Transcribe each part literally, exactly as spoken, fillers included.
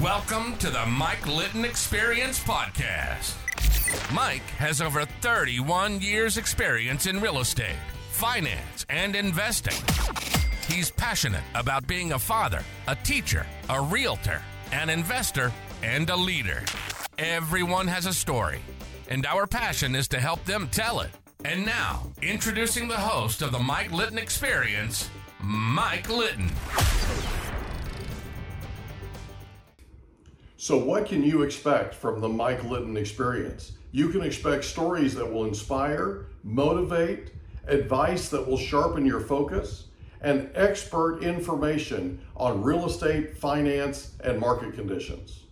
Welcome to the Mike Litton Experience Podcast. Mike has over thirty-one years experience in real estate, finance, and investing. He's passionate about being a father, a teacher, a realtor, an investor, and a leader. Everyone has a story, and our passion is to help them tell it. And now, introducing the host of the Mike Litton Experience, Mike Litton. So what can you expect from the Mike Litton Experience? You can expect stories that will inspire, motivate, advice that will sharpen your focus, and expert information on real estate, finance, and market conditions.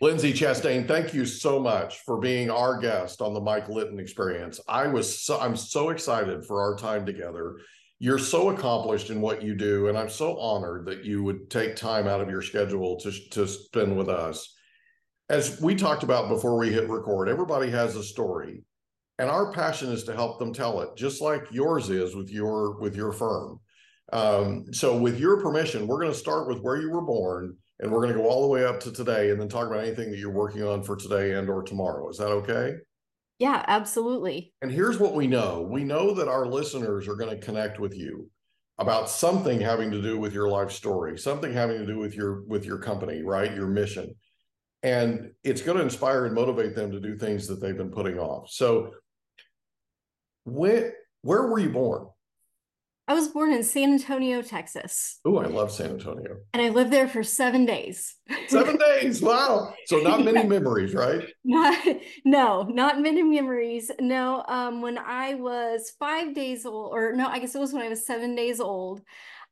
Lindsey Chastain, thank you so much for being our guest on the Mike Litton Experience. I was so, I'm so excited for our time together. You're so accomplished in what you do, and I'm so honored that you would take time out of your schedule to, to spend with us. As we talked about before we hit record, everybody has a story, and our passion is to help them tell it, just like yours is with your with your firm. Um, so with your permission, we're going to start with where you were born, and we're going to go all the way up to today, and then talk about anything that you're working on for today and or tomorrow. Is that okay? Yeah, absolutely. And here's what we know. We know that our listeners are going to connect with you about something having to do with your life story, something having to do with your with your company, right? Your mission. And it's going to inspire and motivate them to do things that they've been putting off. So where, where were you born? I was born in San Antonio, Texas. Oh, I love San Antonio. And I lived there for seven days. Seven days. Wow. So not many memories, right? Not, no, not many memories. No, um, when I was five days old, or no, I guess it was when I was seven days old,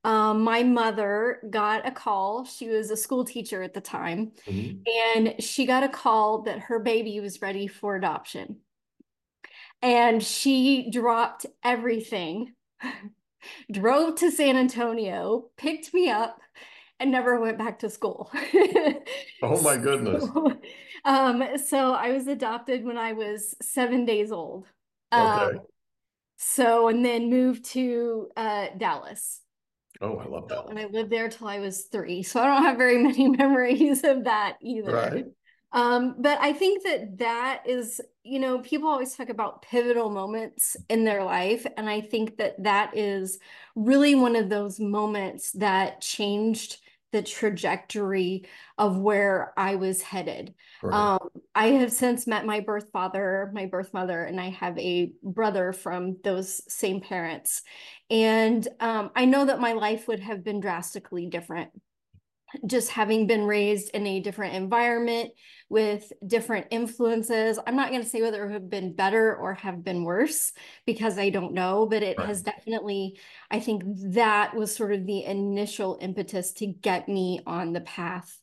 um, my mother got a call. She was a school teacher at the time. Mm-hmm. And she got a call that her baby was ready for adoption. And she dropped everything. Drove to San Antonio, picked me up, and never went back to school. Oh my goodness. So, um, so I was adopted when I was seven days old. Okay. Um, so, and then moved to uh, Dallas. Oh, I love Dallas. And I lived there till I was three. So I don't have very many memories of that either. Right. Um, but I think that that is, you know, people always talk about pivotal moments in their life. And I think that that is really one of those moments that changed the trajectory of where I was headed. Right. Um, I have since met my birth father, my birth mother, and I have a brother from those same parents. And um, I know that my life would have been drastically different. Just having been raised in a different environment with different influences. I'm not going to say whether it would have been better or have been worse because I don't know, but it right. has definitely, I think that was sort of the initial impetus to get me on the path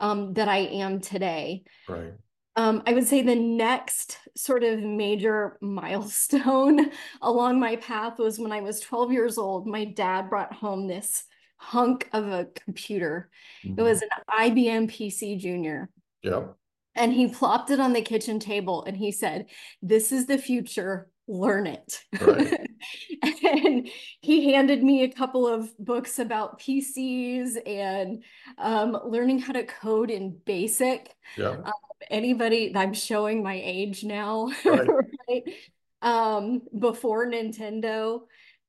um, that I am today. Right. Um, I would say the next sort of major milestone along my path was when I was twelve years old, my dad brought home this hunk of a computer. Mm-hmm. It was an I B M P C Junior. Yeah. And he plopped it on the kitchen table and he said, "This is the future, learn it." Right. And he handed me a couple of books about P Cs and um, learning how to code in BASIC. Yeah. Um, anybody, I'm showing my age now, right? Right? Um, before Nintendo.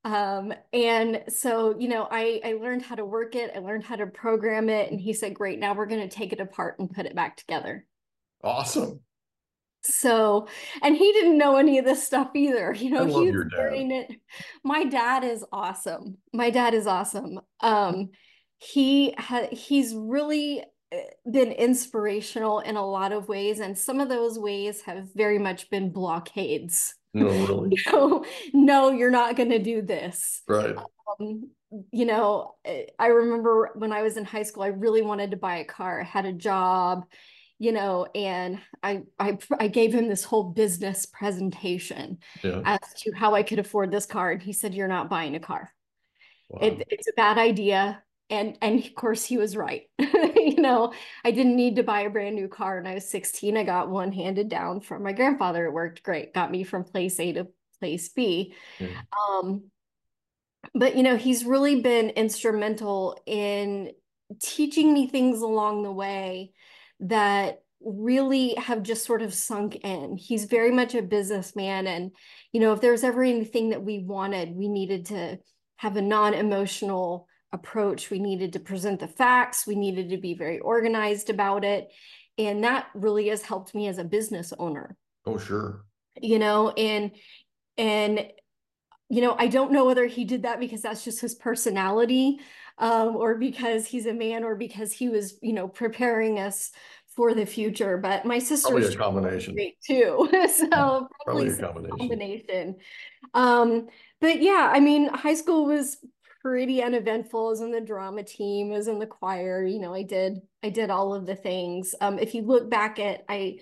Um, and so, you know, I, I learned how to work it. I learned how to program it. And he said, "Great, now we're going to take it apart and put it back together." Awesome. So, and he didn't know any of this stuff either. You know, he was learning it. My dad is awesome. My dad is awesome. Um, he ha- he's really been inspirational in a lot of ways. And some of those ways have very much been blockades. No, really. no, no, you're not going to do this. Right. Um, you know, I remember when I was in high school, I really wanted to buy a car. I had a job, you know, and I I, I gave him this whole business presentation yeah. as to how I could afford this car. And he said, "You're not buying a car. Wow. It, it's a bad idea." And, and of course he was right. You know, I didn't need to buy a brand new car. When I was sixteen, I got one handed down from my grandfather. It worked great. Got me from place A to place B. Mm-hmm. Um, but, you know, he's really been instrumental in teaching me things along the way that really have just sort of sunk in. He's very much a businessman. And, you know, if there was ever anything that we wanted, we needed to have a non-emotional approach. We needed to present the facts. We needed to be very organized about it. And that really has helped me as a business owner. Oh, sure. You know, and, and, you know, I don't know whether he did that because that's just his personality, um, or because he's a man, or because he was, you know, preparing us for the future. But my sister probably was a combination great too. So yeah, probably, probably a combination. combination. Um, but yeah, I mean, high school was pretty uneventful. I was in the drama team, I was in the choir, you know, I did, I did all of the things. Um, if you look back at, I,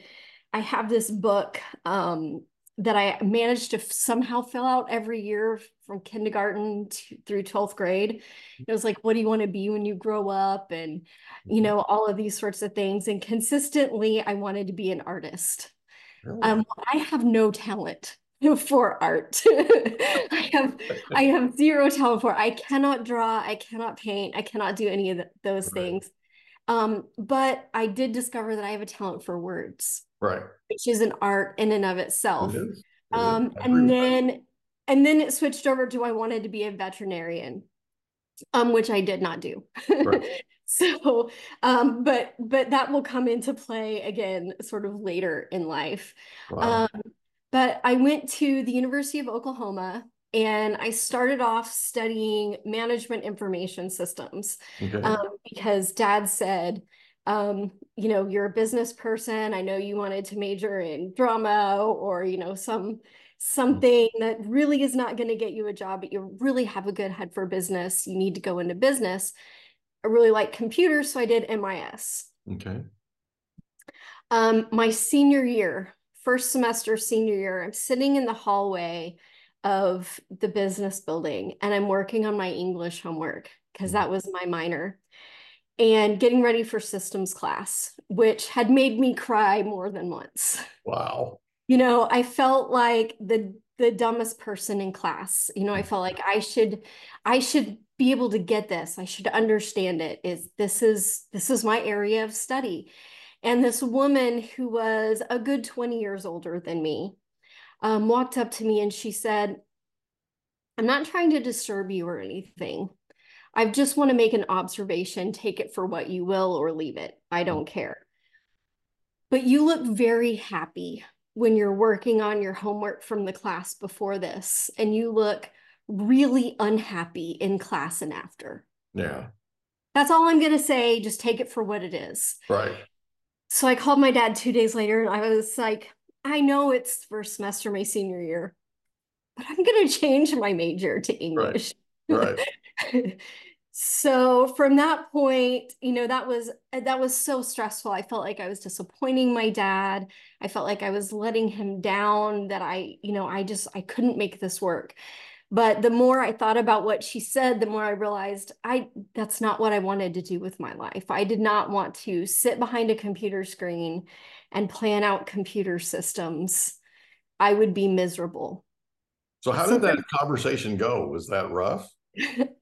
I have this book, um, that I managed to somehow fill out every year from kindergarten to, through twelfth grade. It was like, what do you want to be when you grow up? And, you know, all of these sorts of things. And consistently, I wanted to be an artist. Sure. Um, I have no talent for art. I have I have zero talent for it. I cannot draw. I cannot paint. I cannot do any of the, those right. things. Um, but I did discover that I have a talent for words. Right. Which is an art in and of itself. It is. It is. Um, and then, and then it switched over to, I wanted to be a veterinarian, um, which I did not do. Right. So, um, but, but that will come into play again, sort of later in life. Wow. Um, but I went to the University of Oklahoma and I started off studying management information systems. Okay. um, because dad said, um, you know, you're a business person. I know you wanted to major in drama or, you know, some, something that really is not going to get you a job, but you really have a good head for business. You need to go into business. I really like computers. So I did M I S. Okay. Um, my senior year, first semester, senior year, I'm sitting in the hallway of the business building and I'm working on my English homework because that was my minor, and getting ready for systems class, which had made me cry more than once. Wow. You know, I felt like the the dumbest person in class. You know, I felt like I should I should be able to get this. I should understand it. Is this is this is my area of study. And this woman, who was a good twenty years older than me, um, walked up to me and she said, "I'm not trying to disturb you or anything. I just want to make an observation. Take it for what you will or leave it. I don't care. But you look very happy when you're working on your homework from the class before this, and you look really unhappy in class and after." Yeah. That's all I'm going to say. Just take it for what it is. Right. So I called my dad two days later and I was like, I know it's first semester, my senior year, but I'm going to change my major to English. Right. Right. So from that point, you know, that was that was so stressful. I felt like I was disappointing my dad. I felt like I was letting him down, that I, you know, I just I couldn't make this work. But the more I thought about what she said, the more I realized I that's not what I wanted to do with my life. I did not want to sit behind a computer screen and plan out computer systems. I would be miserable. So how did that conversation go? Was that rough?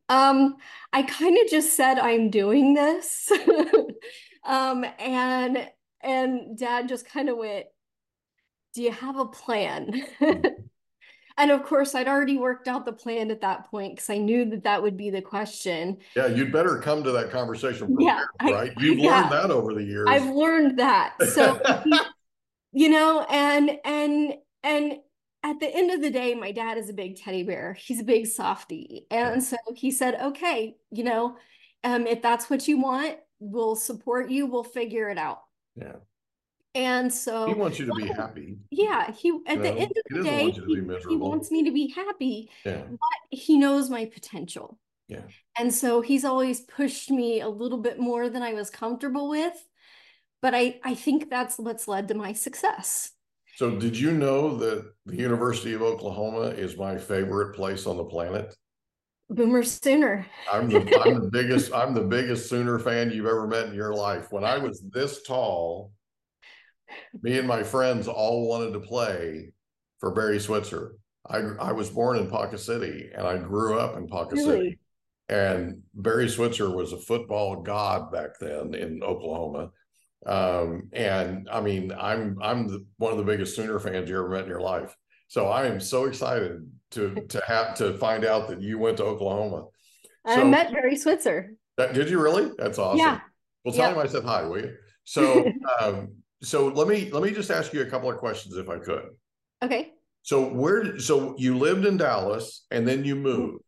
um, I kind of just said, I'm doing this. um, and, and dad just kind of went, do you have a plan? And of course I'd already worked out the plan at that point, because I knew that that would be the question. Yeah. You'd better come to that conversation. Yeah, prepared, right. I, You've yeah, learned that over the years. I've learned that. So, you know, and, and, and, at the end of the day, my dad is a big teddy bear. He's a big softie. And so he said, okay, you know, um, if that's what you want, we'll support you. We'll figure it out. Yeah. And so he wants you to well, be happy. Yeah. He at you the know, end of the day, want he, he wants me to be happy, yeah. But he knows my potential. Yeah. And so he's always pushed me a little bit more than I was comfortable with. But I, I think that's what's led to my success. So did you know that the University of Oklahoma is my favorite place on the planet? Boomer Sooner. I'm the, I'm the biggest, I'm the biggest Sooner fan you've ever met in your life. When I was this tall, me and my friends all wanted to play for Barry Switzer. I, I was born in Ponca City and I grew up in Ponca really? City. And Barry Switzer was a football god back then in Oklahoma. Um, and I mean, I'm I'm the, one of the biggest Sooner fans you ever met in your life. So I am so excited to to have to find out that you went to Oklahoma. So, I met Barry Switzer. That, did you really? That's awesome. Yeah. Well, tell yeah. him I said hi, will you? So um, so let me let me just ask you a couple of questions if I could. Okay. So where? So you lived in Dallas and then you moved.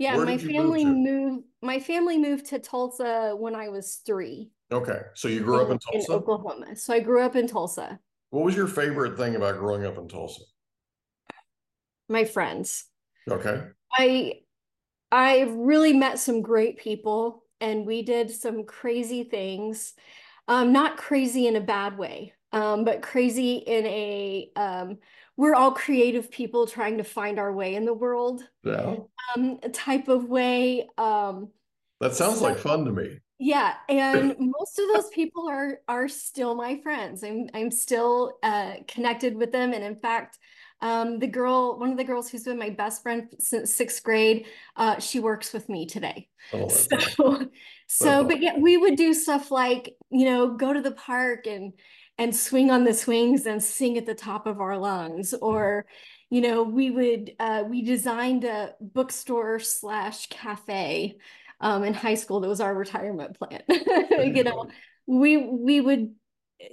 Yeah, Where my family move moved. My family moved to Tulsa when I was three. Okay, so you grew up in Tulsa, in Oklahoma. So I grew up in Tulsa. What was your favorite thing about growing up in Tulsa? My friends. Okay. I I really met some great people, and we did some crazy things. Um, not crazy in a bad way, um, but crazy in a. Um, we're all creative people trying to find our way in the world. Yeah. Um, type of way. Um, that sounds so, like fun to me. Yeah. And most of those people are, are still my friends. I'm, I'm still uh, connected with them. And in fact, um, the girl, one of the girls who's been my best friend since sixth grade, uh, she works with me today. Oh, so, so, so, but yeah, we would do stuff like, you know, go to the park and, and swing on the swings and sing at the top of our lungs. Or, you know, we would, uh, we designed a bookstore slash cafe um, in high school. That was our retirement plan. You know, we, we would,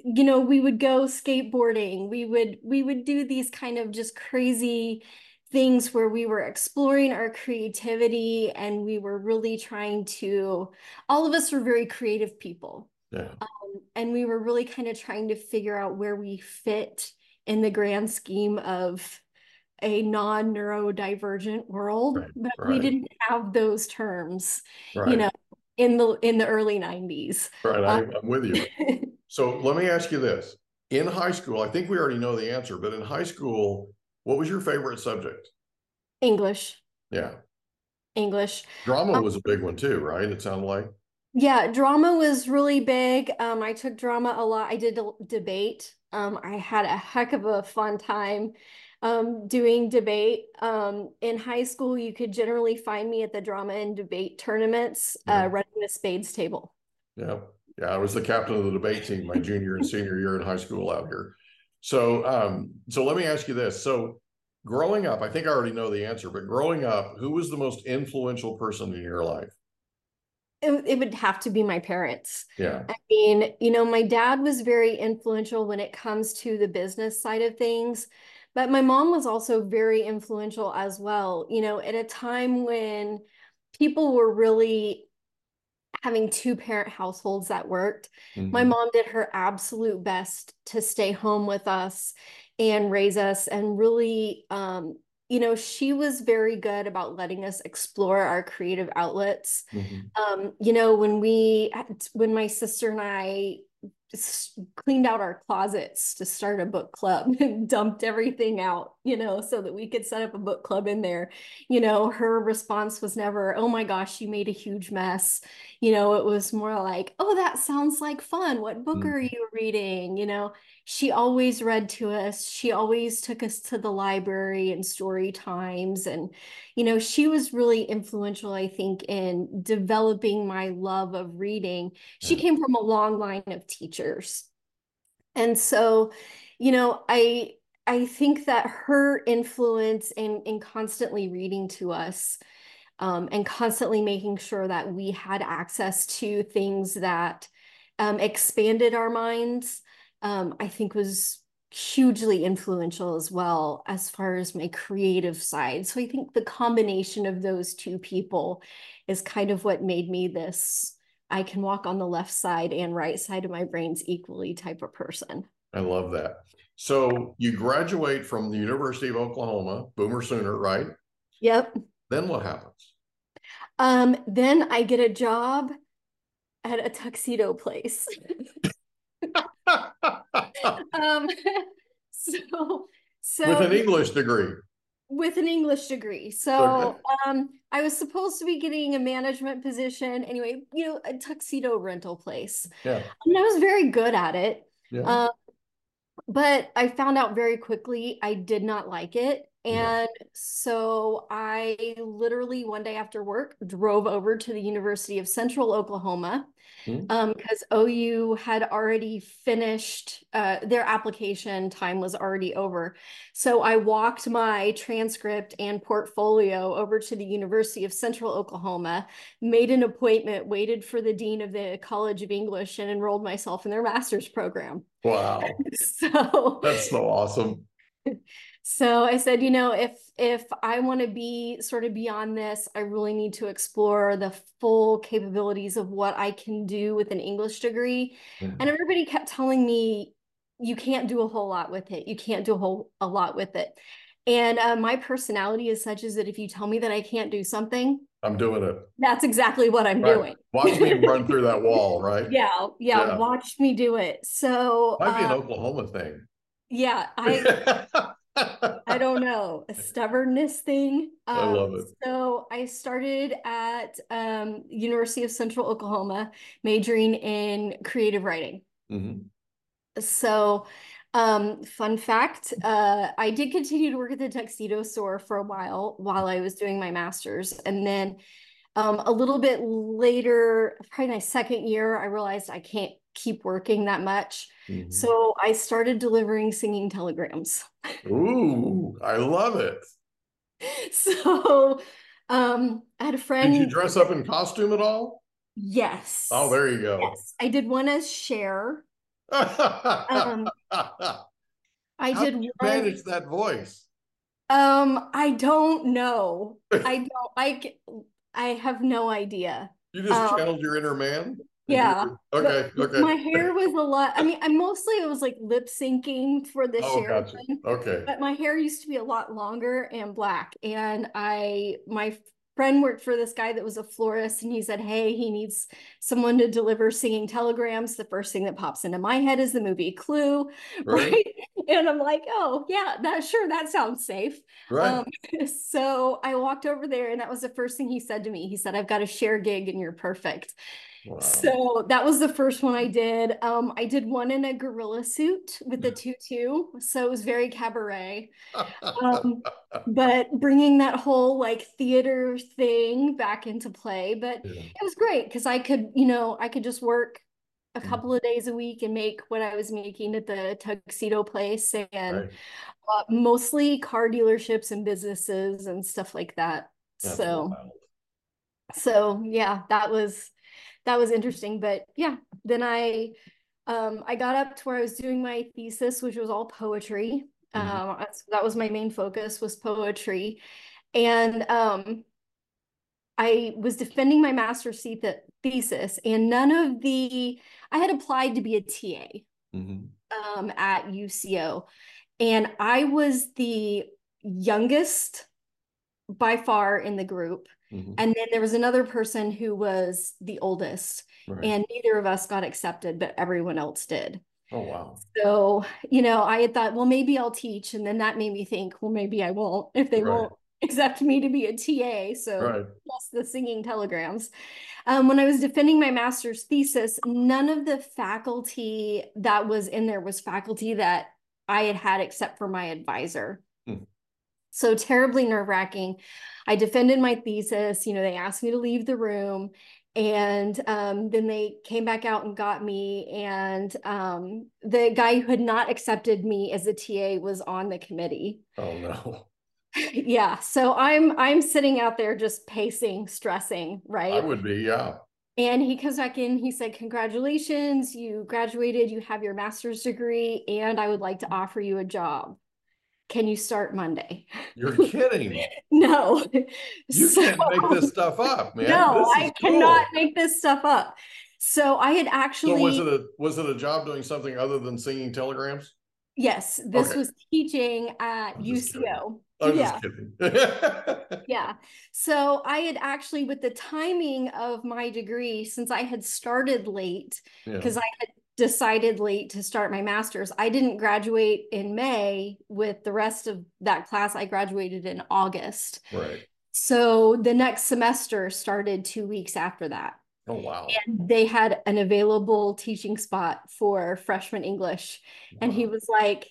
you know, we would go skateboarding. We would, we would do these kind of just crazy things where we were exploring our creativity, and we were really trying to, all of us were very creative people. Yeah. Um, and we were really kind of trying to figure out where we fit in the grand scheme of a non-neurodivergent world, right, but right. we didn't have those terms, right. you know, in the in the early nineties. Right, I, um, I'm with you. So let me ask you this: in high school, I think we already know the answer, but in high school, what was your favorite subject? English. Yeah. English. Drama um, was a big one too, right? It sounded like. Yeah, drama was really big. Um, I took drama a lot. I did debate. Um, I had a heck of a fun time um, doing debate. Um, in high school, you could generally find me at the drama and debate tournaments, yeah. uh, running the spades table. Yeah, yeah. I was the captain of the debate team my junior and senior year in high school out here. So, um, so let me ask you this. So, growing up, I think I already know the answer, but growing up, who was the most influential person in your life? It, it would have to be my parents. Yeah. I mean, you know, my dad was very influential when it comes to the business side of things, but my mom was also very influential as well. You know, at a time when people were really having two parent households that worked, mm-hmm. my mom did her absolute best to stay home with us and raise us, and really, um, you know, she was very good about letting us explore our creative outlets. Mm-hmm. Um, you know, when we, when my sister and I cleaned out our closets to start a book club and dumped everything out, you know, so that we could set up a book club in there, you know, her response was never, "Oh my gosh, you made a huge mess." You know, it was more like, "Oh, that sounds like fun. What book mm-hmm. are you reading?" You know, she always read to us. She always took us to the library and story times. And, you know, she was really influential, I think, in developing my love of reading. She yeah. came from a long line of teachers. And so, you know, I, I think that her influence in, in constantly reading to us um, and constantly making sure that we had access to things that um, expanded our minds, Um, I think was hugely influential as well, as far as my creative side. So I think the combination of those two people is kind of what made me this, I can walk on the left side and right side of my brains equally type of person. I love that. So you graduate from the University of Oklahoma, Boomer Sooner, right? Yep. Then what happens? Um, then I get a job at a tuxedo place. um, so, so with an English degree. With an English degree. So, okay. um, I was supposed to be getting a management position. Anyway, you know, a tuxedo rental place. Yeah. And I was very good at it. Yeah. Um, but I found out very quickly I did not like it. And yeah. so I literally one day after work drove over to the University of Central Oklahoma because mm-hmm. um, O U had already finished, uh, their application time was already over. So I walked my transcript and portfolio over to the University of Central Oklahoma, made an appointment, waited for the dean of the College of English, and enrolled myself in their master's program. Wow. So that's so awesome. So I said, you know, if if I want to be sort of beyond this, I really need to explore the full capabilities of what I can do with an English degree. Mm-hmm. And everybody kept telling me, you can't do a whole lot with it. You can't do a whole a lot with it. And uh, my personality is such is that if you tell me that I can't do something, I'm doing it. That's exactly what I'm right. doing. Watch me run through that wall, right? Yeah, yeah, yeah. Watch me do it. So might be um, an Oklahoma thing. Yeah, I I don't know, a stubbornness thing. Um, I love it. So I started at um, University of Central Oklahoma, majoring in creative writing. Mm-hmm. So um, fun fact, uh, I did continue to work at the tuxedo store for a while while I was doing my master's. And then um, a little bit later, probably my second year, I realized I can't keep working that much. Mm-hmm. So I started delivering singing telegrams. Ooh, I love it. So um, I had a friend. Did you dress up in costume at all? Yes. Oh, there you go. Yes. I did one as Cher. um, I How did did you one... manage that voice? Um, I don't know. I don't, I, I have no idea. You just um, channeled your inner man? Yeah. Okay. Okay. My hair was a lot. I mean, I mostly it was like lip syncing for the oh, Cher gotcha. thing. Okay. But my hair used to be a lot longer and black. And I, my friend worked for this guy that was a florist, and he said, "Hey, he needs someone to deliver singing telegrams." The first thing that pops into my head is the movie Clue, right? right? And I'm like, "Oh, yeah, that sure that sounds safe." Right. Um, so I walked over there, and that was the first thing he said to me. He said, "I've got a Cher gig, and you're perfect." Wow. So that was the first one I did. Um, I did one in a gorilla suit with a tutu. So it was very cabaret. Um, but bringing that whole like theater thing back into play. But yeah. it was great because I could, you know, I could just work a couple of days a week and make what I was making at the tuxedo place and right. uh, mostly car dealerships and businesses and stuff like that. That's so, wild. so yeah, that was... That was interesting, but yeah, then I um, I got up to where I was doing my thesis, which was all poetry. Mm-hmm. Um, that was my main focus, was poetry. And um, I was defending my master's thesis, and none of the, I had applied to be a T A mm-hmm. um, at U C O. And I was the youngest by far in the group. Mm-hmm. And then there was another person who was the oldest, right. and neither of us got accepted, but everyone else did. Oh, wow. So, you know, I had thought, well, maybe I'll teach. And then that made me think, well, maybe I won't if they right. won't accept me to be a T A. So right. plus the singing telegrams. Um, when I was defending my master's thesis, none of the faculty that was in there was faculty that I had had except for my advisor. Mm. So terribly nerve-wracking. I defended my thesis. You know, they asked me to leave the room, and um, then they came back out and got me. And um, the guy who had not accepted me as a T A was on the committee. Oh no. Yeah. So I'm I'm sitting out there just pacing, stressing. Right. I would be. Yeah. And he comes back in. He said, "Congratulations, you graduated. You have your master's degree, and I would like to offer you a job. Can you start Monday?" You're kidding. No. You so, can't make this stuff up, man. No, I cool. cannot make this stuff up. So I had actually... So was it a, was it a job doing something other than singing telegrams? Yes. This okay. was teaching at U C O. I'm yeah. just kidding. Yeah. So I had actually, with the timing of my degree, since I had started late, because yeah. I had decided late to start my master's. I didn't graduate in May with the rest of that class. I graduated in August. Right. So the next semester started two weeks after that. Oh, wow. And they had an available teaching spot for freshman English. Wow. And he was like,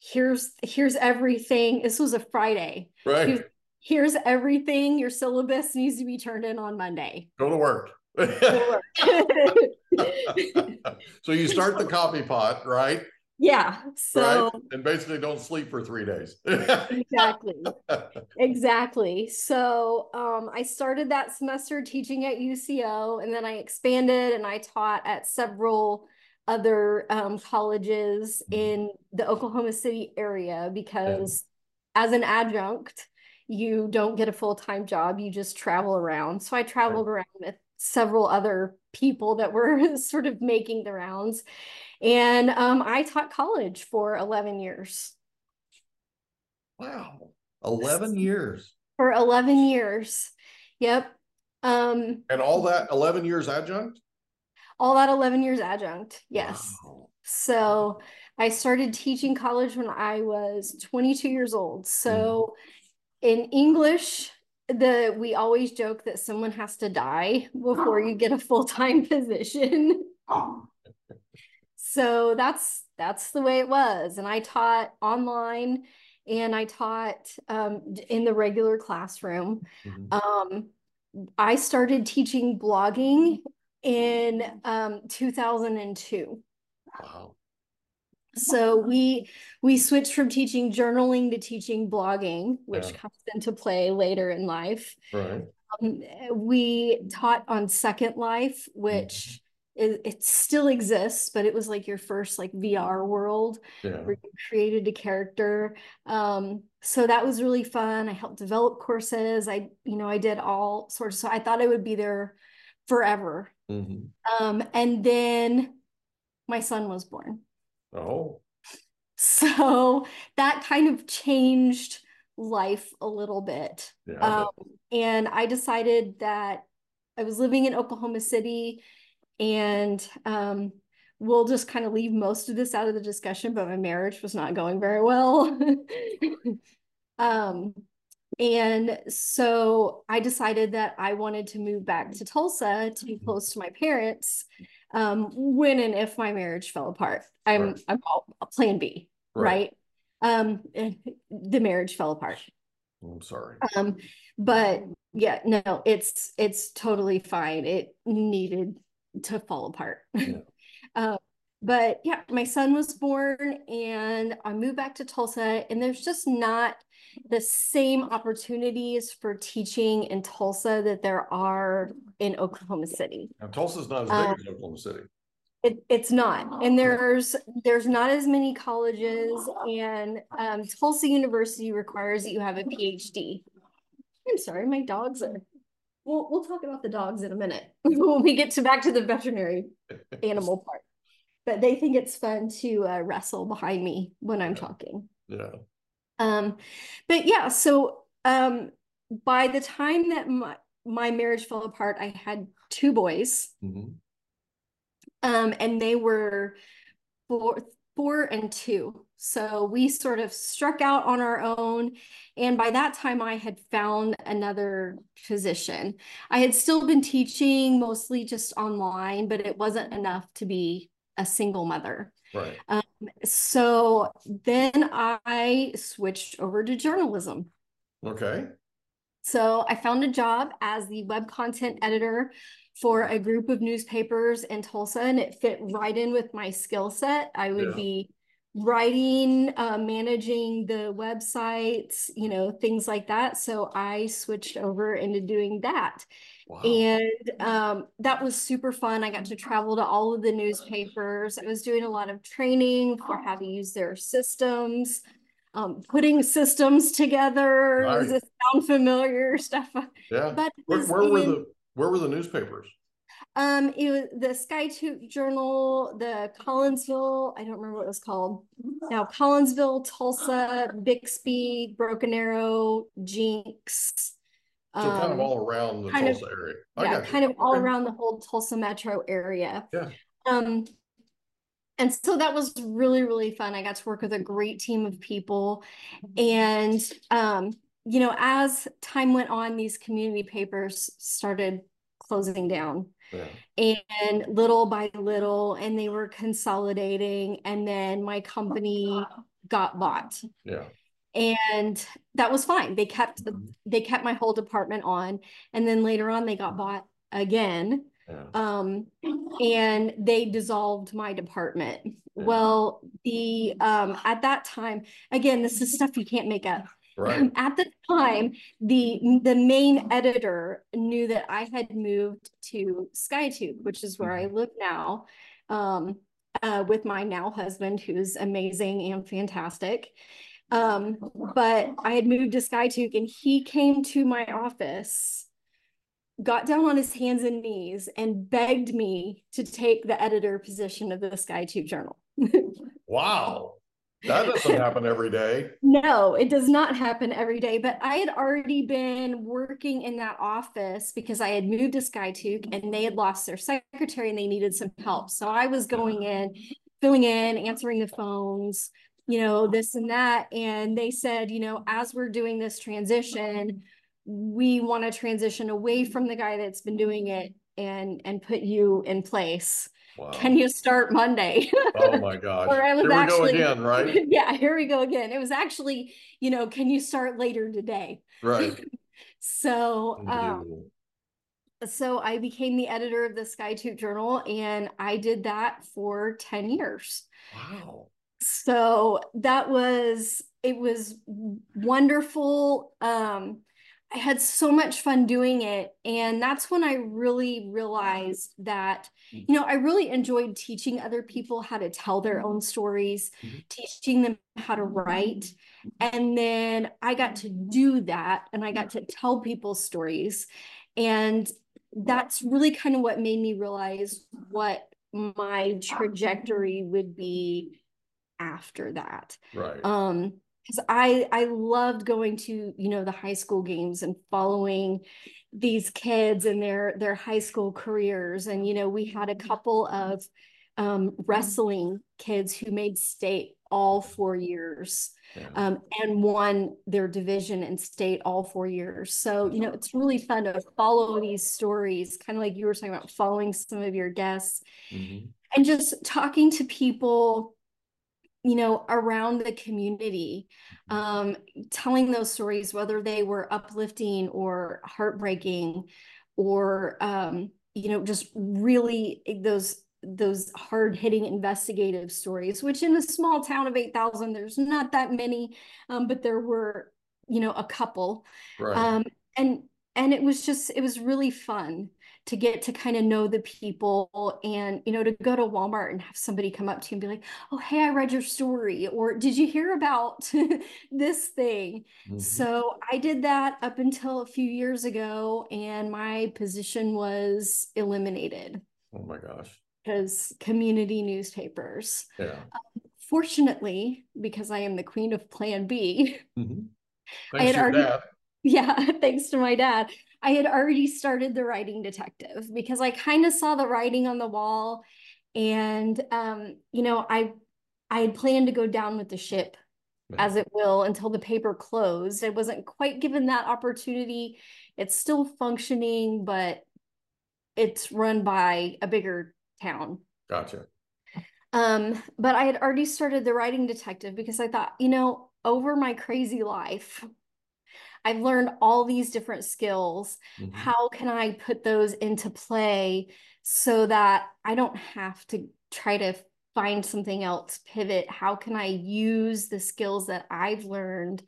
here's here's everything. This was a Friday. Right. Here's, here's everything. Your syllabus needs to be turned in on Monday. Go to work. Go to work. So you start the coffee pot, right? Yeah. So right? And basically don't sleep for three days. Exactly. Exactly. So um, I started that semester teaching at U C O, and then I expanded and I taught at several other um, colleges in the Oklahoma City area, because yeah. as an adjunct, you don't get a full-time job. You just travel around. So I traveled right. around with several other people that were sort of making the rounds. And um, I taught college for eleven years. Wow. eleven years. For eleven years. Yep. Um, and all that eleven years adjunct? All that eleven years adjunct. Yes. Wow. So I started teaching college when I was twenty-two years old. So mm. in English, the we always joke that someone has to die before you get a full-time position. So that's that's the way it was. And I taught online, and I taught um, in the regular classroom. Mm-hmm. Um, I started teaching blogging in um, two thousand two. Wow. So we we switched from teaching journaling to teaching blogging, which yeah. comes into play later in life. Right. Um, we taught on Second Life, which... Mm-hmm. It, it still exists, but it was like your first like V R world yeah. where you created a character. Um, so that was really fun. I helped develop courses. I, you know, I did all sorts. So I thought I would be there forever. Mm-hmm. Um, and then my son was born. Oh. So that kind of changed life a little bit. Yeah, um, I and I decided that I was living in Oklahoma City. And um, we'll just kind of leave most of this out of the discussion, but my marriage was not going very well. um, and so I decided that I wanted to move back to Tulsa to be close to my parents um, when and if my marriage fell apart. I'm, right. I'm all, plan B, right? right? Um, the marriage fell apart. I'm sorry. Um, but yeah, no, it's it's totally fine. It needed to fall apart. Yeah. Uh, but yeah, my son was born and I moved back to Tulsa, and there's just not the same opportunities for teaching in Tulsa that there are in Oklahoma City. Now, Tulsa's not as big um, as Oklahoma City. It, it's not. And there's there's not as many colleges, and um, Tulsa University requires that you have a P H D. I'm sorry, my dogs are... We'll, we'll talk about the dogs in a minute when we get to back to the veterinary animal part. But they think it's fun to uh, wrestle behind me when I'm yeah. talking. Yeah. Um, but yeah, so um, by the time that my, my marriage fell apart, I had two boys. Mm-hmm. Um, and they were four, four and two. So we sort of struck out on our own. And by that time, I had found another position. I had still been teaching mostly just online, but it wasn't enough to be a single mother. Right. Um, so then I switched over to journalism. Okay. So I found a job as the web content editor for a group of newspapers in Tulsa, and it fit right in with my skill set. I would yeah. be writing, uh, managing the websites, you know, things like that. So I switched over into doing that. Wow. And um, that was super fun. I got to travel to all of the newspapers. I was doing a lot of training for how to use their systems, um, putting systems together. Right. Does it sound familiar? Stuff. Yeah. But where, where in, were the where were the newspapers? Um, it was the Skiatook Journal, the Collinsville, I don't remember what it was called. Now, Collinsville, Tulsa, Bixby, Broken Arrow, Jinx. So um, kind of all around the Tulsa of, area. I yeah, kind of all around the whole Tulsa metro area. Yeah. Um, and so that was really, really fun. I got to work with a great team of people. And, um, you know, as time went on, these community papers started closing down. Yeah. And little by little, and they were consolidating. And then my company got bought. Yeah. And that was fine. They kept the, they kept my whole department on, and then later on they got bought again. Yeah. Um, and they dissolved my department. Yeah. Well, the um, at that time, again, this is stuff you can't make up. Right. At the time, the the main editor knew that I had moved to Skiatook, which is where I live now, um, uh, with my now husband, who's amazing and fantastic. Um, but I had moved to Skiatook, and he came to my office, got down on his hands and knees, and begged me to take the editor position of the Skiatook Journal. Wow. That doesn't happen every day. No, it does not happen every day. But I had already been working in that office because I had moved to Skiatook, and they had lost their secretary and they needed some help. So I was going in, filling in, answering the phones, you know, this and that. And they said, you know, as we're doing this transition, we want to transition away from the guy that's been doing it and and put you in place. Wow. Can you start Monday? Oh my gosh. Or I was here actually, we go again, right? Yeah, here we go again. It was actually, you know, can you start later today? Right. So um, so I became the editor of the Skiatook Journal, and I did that for ten years. Wow. So that was, it was wonderful. Um, I had so much fun doing it. And that's when I really realized that, you know, I really enjoyed teaching other people how to tell their own stories, mm-hmm. teaching them how to write. And then I got to do that, and I got to tell people stories. And that's really kind of what made me realize what my trajectory would be after that. Right. Um, because I, I loved going to, you know, the high school games and following these kids and their, their high school careers. And, you know, we had a couple of um, wrestling kids who made state all four years yeah. um, and won their division in state all four years. So, you know, it's really fun to follow these stories, kind of like you were talking about following some of your guests mm-hmm. and just talking to people, you know, around the community, um, telling those stories, whether they were uplifting or heartbreaking or, um, you know, just really those, those hard hitting investigative stories, which in a small town of eight thousand, there's not that many, um, but there were, you know, a couple, right. um, and, and it was just, it was really fun to get to kind of know the people and, you know, to go to Walmart and have somebody come up to you and be like, oh, hey, I read your story, or did you hear about this thing? Mm-hmm. So I did that up until a few years ago, and my position was eliminated. Oh my gosh. Because community newspapers. Yeah. Um, fortunately, because I am the queen of Plan B. Mm-hmm. Thanks I had to already, that. Yeah, thanks to my dad. I had already started The Writing Detective because I kind of saw the writing on the wall, and, um, you know, I, I had planned to go down with the ship yeah. as it will until the paper closed. I wasn't quite given that opportunity. It's still functioning, but it's run by a bigger town. Gotcha. Um, but I had already started The Writing Detective because I thought, you know, over my crazy life, I've learned all these different skills. Mm-hmm. How can I put those into play so that I don't have to try to find something else, pivot? How can I use the skills that I've learned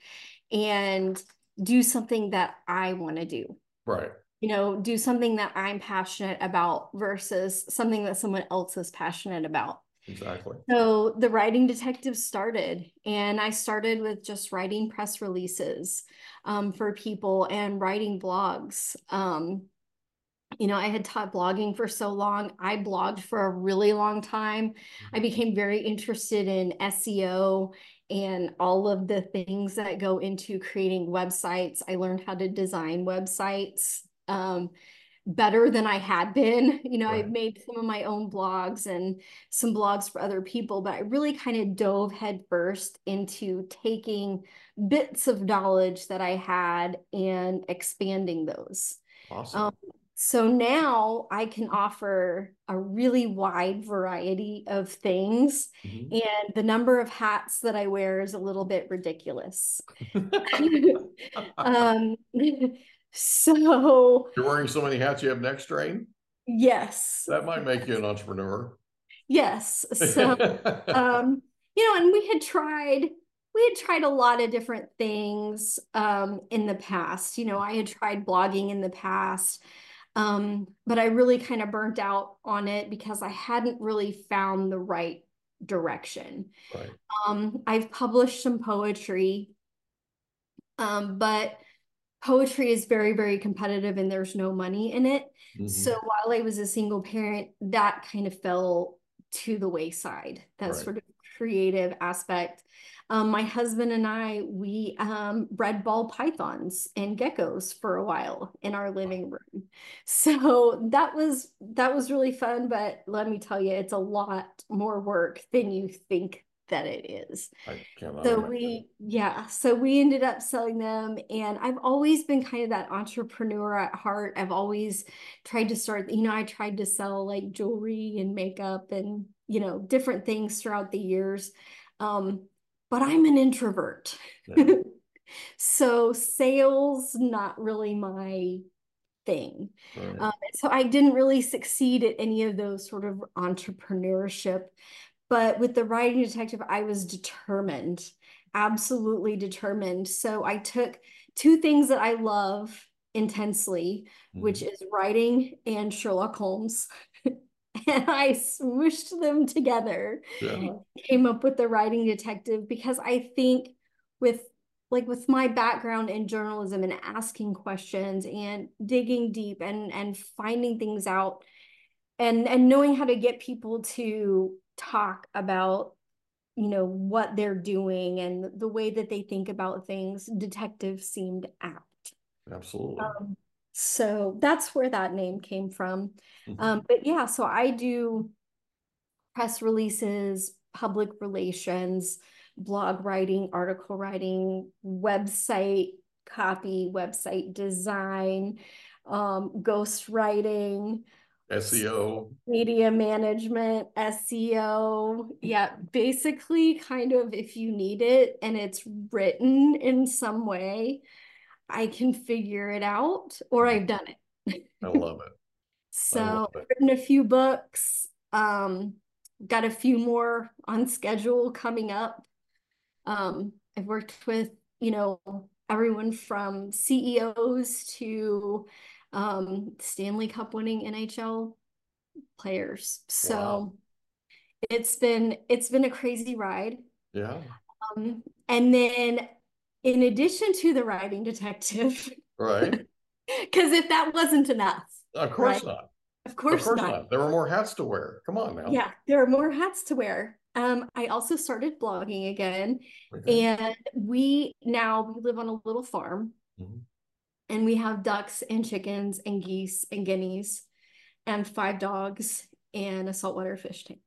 and do something that I want to do? Right. You know, do something that I'm passionate about versus something that someone else is passionate about. Exactly. So The Writing Detective started, and I started with just writing press releases um, for people and writing blogs. Um, you know, I had taught blogging for so long. I blogged for a really long time. Mm-hmm. I became very interested in S E O and all of the things that go into creating websites. I learned how to design websites um, better than I had been. You know, right. I've made some of my own blogs and some blogs for other people, but I really kind of dove headfirst into taking bits of knowledge that I had and expanding those. Awesome. Um, So now I can offer a really wide variety of things. Mm-hmm. And the number of hats that I wear is a little bit ridiculous. um, so you're wearing so many hats you have neck strain? Yes. That might make you an entrepreneur. Yes. So, um, you know, and we had tried, we had tried a lot of different things um, in the past. You know, I had tried blogging in the past. Um, but I really kind of burnt out on it because I hadn't really found the right direction. Right. Um, I've published some poetry, um, but poetry is very, very competitive and there's no money in it. Mm-hmm. So while I was a single parent, that kind of fell to the wayside, that right. sort of creative aspect. Um, my husband and I, we um, bred ball pythons and geckos for a while in our living room. So that was, that was really fun, but let me tell you, it's a lot more work than you think that it is. I cannot so imagine. we, yeah, so we ended up selling them, and I've always been kind of that entrepreneur at heart. I've always tried to start, you know, I tried to sell like jewelry and makeup and, you know, different things throughout the years. Um, but I'm an introvert. Yeah. So sales, not really my thing. Right. Um, so I didn't really succeed at any of those sort of entrepreneurship, but with the Writing Detective, I was determined, absolutely determined. So I took two things that I love intensely, mm-hmm. which is writing and Sherlock Holmes. And I smooshed them together, yeah. and came up with the Writing Detective, because I think with like with my background in journalism and asking questions and digging deep and and finding things out and and knowing how to get people to talk about, you know, what they're doing and the way that they think about things, detective seemed apt. Absolutely. Um, So that's where that name came from. Mm-hmm. Um, but yeah, so I do press releases, public relations, blog writing, article writing, website copy, website design, um, ghost writing, S E O, media management, S E O. Yeah, basically kind of if you need it and it's written in some way, I can figure it out, or I've done it. I love it. So love it. I've written a few books, um, got a few more on schedule coming up. Um, I've worked with, you know, everyone from C E Os to um, Stanley Cup winning N H L players. So wow. it's been, it's been a crazy ride. Yeah. Um, and then in addition to the Writing Detective, right? Because if that wasn't enough, of course right? not. Of course, of course not. not. There were more hats to wear. Come on now. Yeah, there are more hats to wear. Um, I also started blogging again, okay. and we now we live on a little farm, mm-hmm. and we have ducks and chickens and geese and guineas, and five dogs and a saltwater fish tank.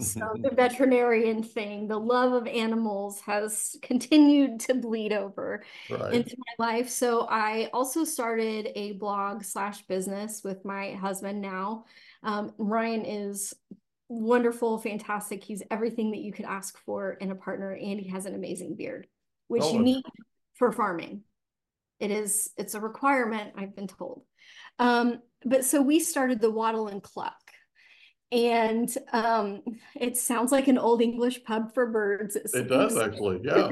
So the veterinarian thing, the love of animals has continued to bleed over right. into my life. So I also started a blog slash business with my husband now. Um, Ryan is wonderful, fantastic. He's everything that you could ask for in a partner, and he has an amazing beard, which oh, you need for farming. It is, it's a requirement, I've been told. Um, but so we started the Waddle and Cluck. And um, it sounds like an old English pub for birds. It, it does actually, yeah.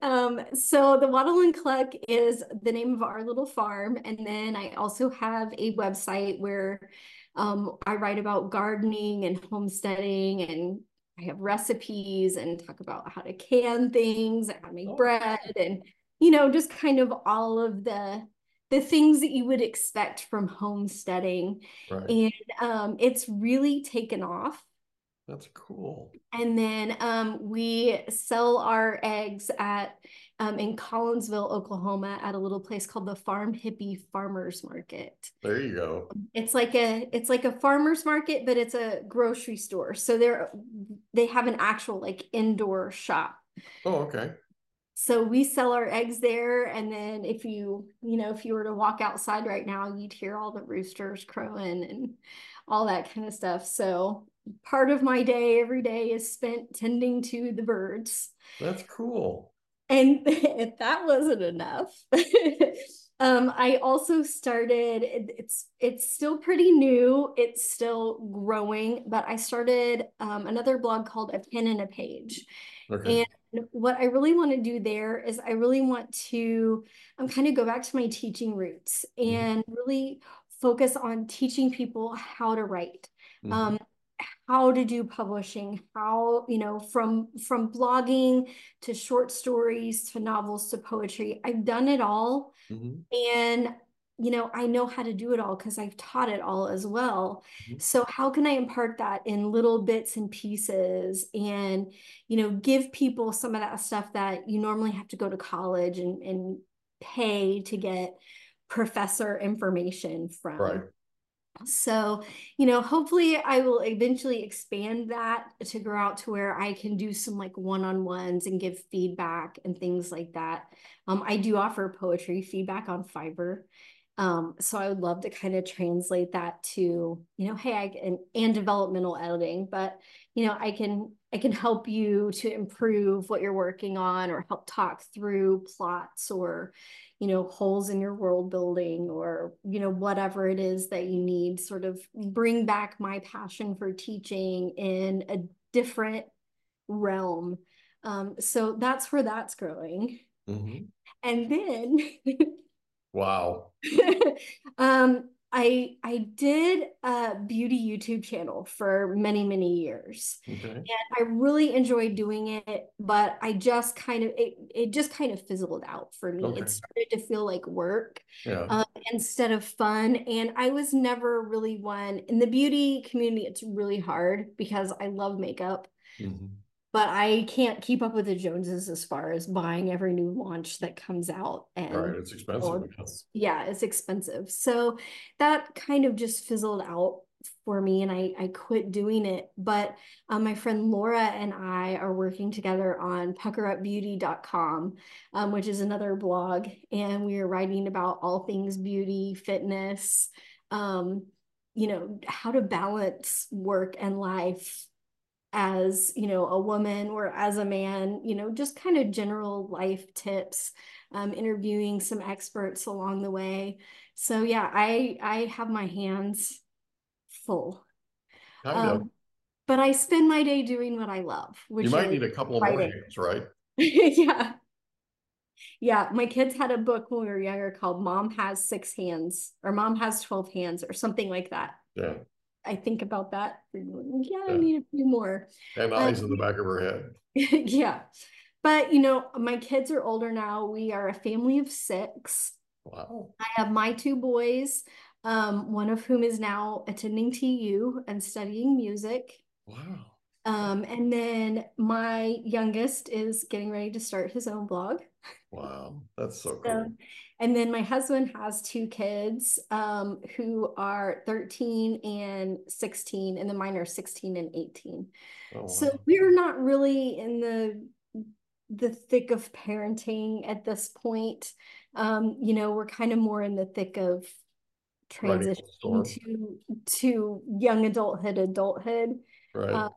um, so the Waddle and Cluck is the name of our little farm. And then I also have a website where um, I write about gardening and homesteading, and I have recipes and talk about how to can things and how to make oh. bread and, you know, just kind of all of the the things that you would expect from homesteading. Right. And um, it's really taken off. That's cool. And then um, we sell our eggs at um, in Collinsville, Oklahoma, at a little place called the Farm Hippie Farmers Market. There you go. It's like a it's like a farmers market, but it's a grocery store. So they're they have an actual like indoor shop. Oh, okay. So we sell our eggs there. And then if you, you know, if you were to walk outside right now, you'd hear all the roosters crowing and all that kind of stuff. So part of my day every day is spent tending to the birds. That's cool. And if that wasn't enough, um, I also started, it's, it's still pretty new. It's still growing, but I started um, another blog called A Pen and a Page. Okay. And what I really want to do there is I really want to um, kind of go back to my teaching roots and mm-hmm. really focus on teaching people how to write. Mm-hmm. Um, how to do publishing, how, you know, from from blogging to short stories to novels to poetry. I've done it all. Mm-hmm. And, you know, I know how to do it all because I've taught it all as well. Mm-hmm. So how can I impart that in little bits and pieces and, you know, give people some of that stuff that you normally have to go to college and, and pay to get professor information from. Right. So, you know, hopefully I will eventually expand that to grow out to where I can do some like one-on-ones and give feedback and things like that. Um, I do offer poetry feedback on Fiverr. Um, so I would love to kind of translate that to, you know, hey, I can, and developmental editing, but, you know, I can, I can help you to improve what you're working on or help talk through plots or, you know, holes in your world building or, you know, whatever it is that you need, sort of bring back my passion for teaching in a different realm. Um, so that's where that's growing. Mm-hmm. And then... Wow. um, I I did a beauty YouTube channel for many, many years. Okay. And I really enjoyed doing it, but I just kind of, it, it just kind of fizzled out for me. Okay. It started to feel like work yeah. um, instead of fun. And I was never really one, in the beauty community, it's really hard because I love makeup. Mm-hmm. But I can't keep up with the Joneses as far as buying every new launch that comes out. And right, it's expensive. Or, yeah, it's expensive. So that kind of just fizzled out for me and I, I quit doing it. But um, my friend Laura and I are working together on pucker up beauty dot com, um, which is another blog. And we are writing about all things beauty, fitness, um, you know, how to balance work and life. As, you know, a woman or as a man, you know, just kind of general life tips, um, interviewing some experts along the way. So, yeah, I, I have my hands full, um, but I spend my day doing what I love. Which you might need a couple of more hands, right? Yeah. Yeah. My kids had a book when we were younger called Mom Has Six Hands or Mom Has twelve Hands or something like that. Yeah. I think about that. Yeah, yeah, I need a few more. And eyes um, in the back of her head. Yeah. But, you know, my kids are older now. We are a family of six. Wow. I have my two boys, um, one of whom is now attending T U and studying music. Wow. Um, and then my youngest is getting ready to start his own blog. Wow, that's so, so cool. And then my husband has two kids um, who are thirteen and sixteen, and then mine are sixteen and eighteen. Oh, wow. So we're not really in the the thick of parenting at this point. Um, you know, we're kind of more in the thick of transitioning to, to young adulthood, adulthood. Right. Um,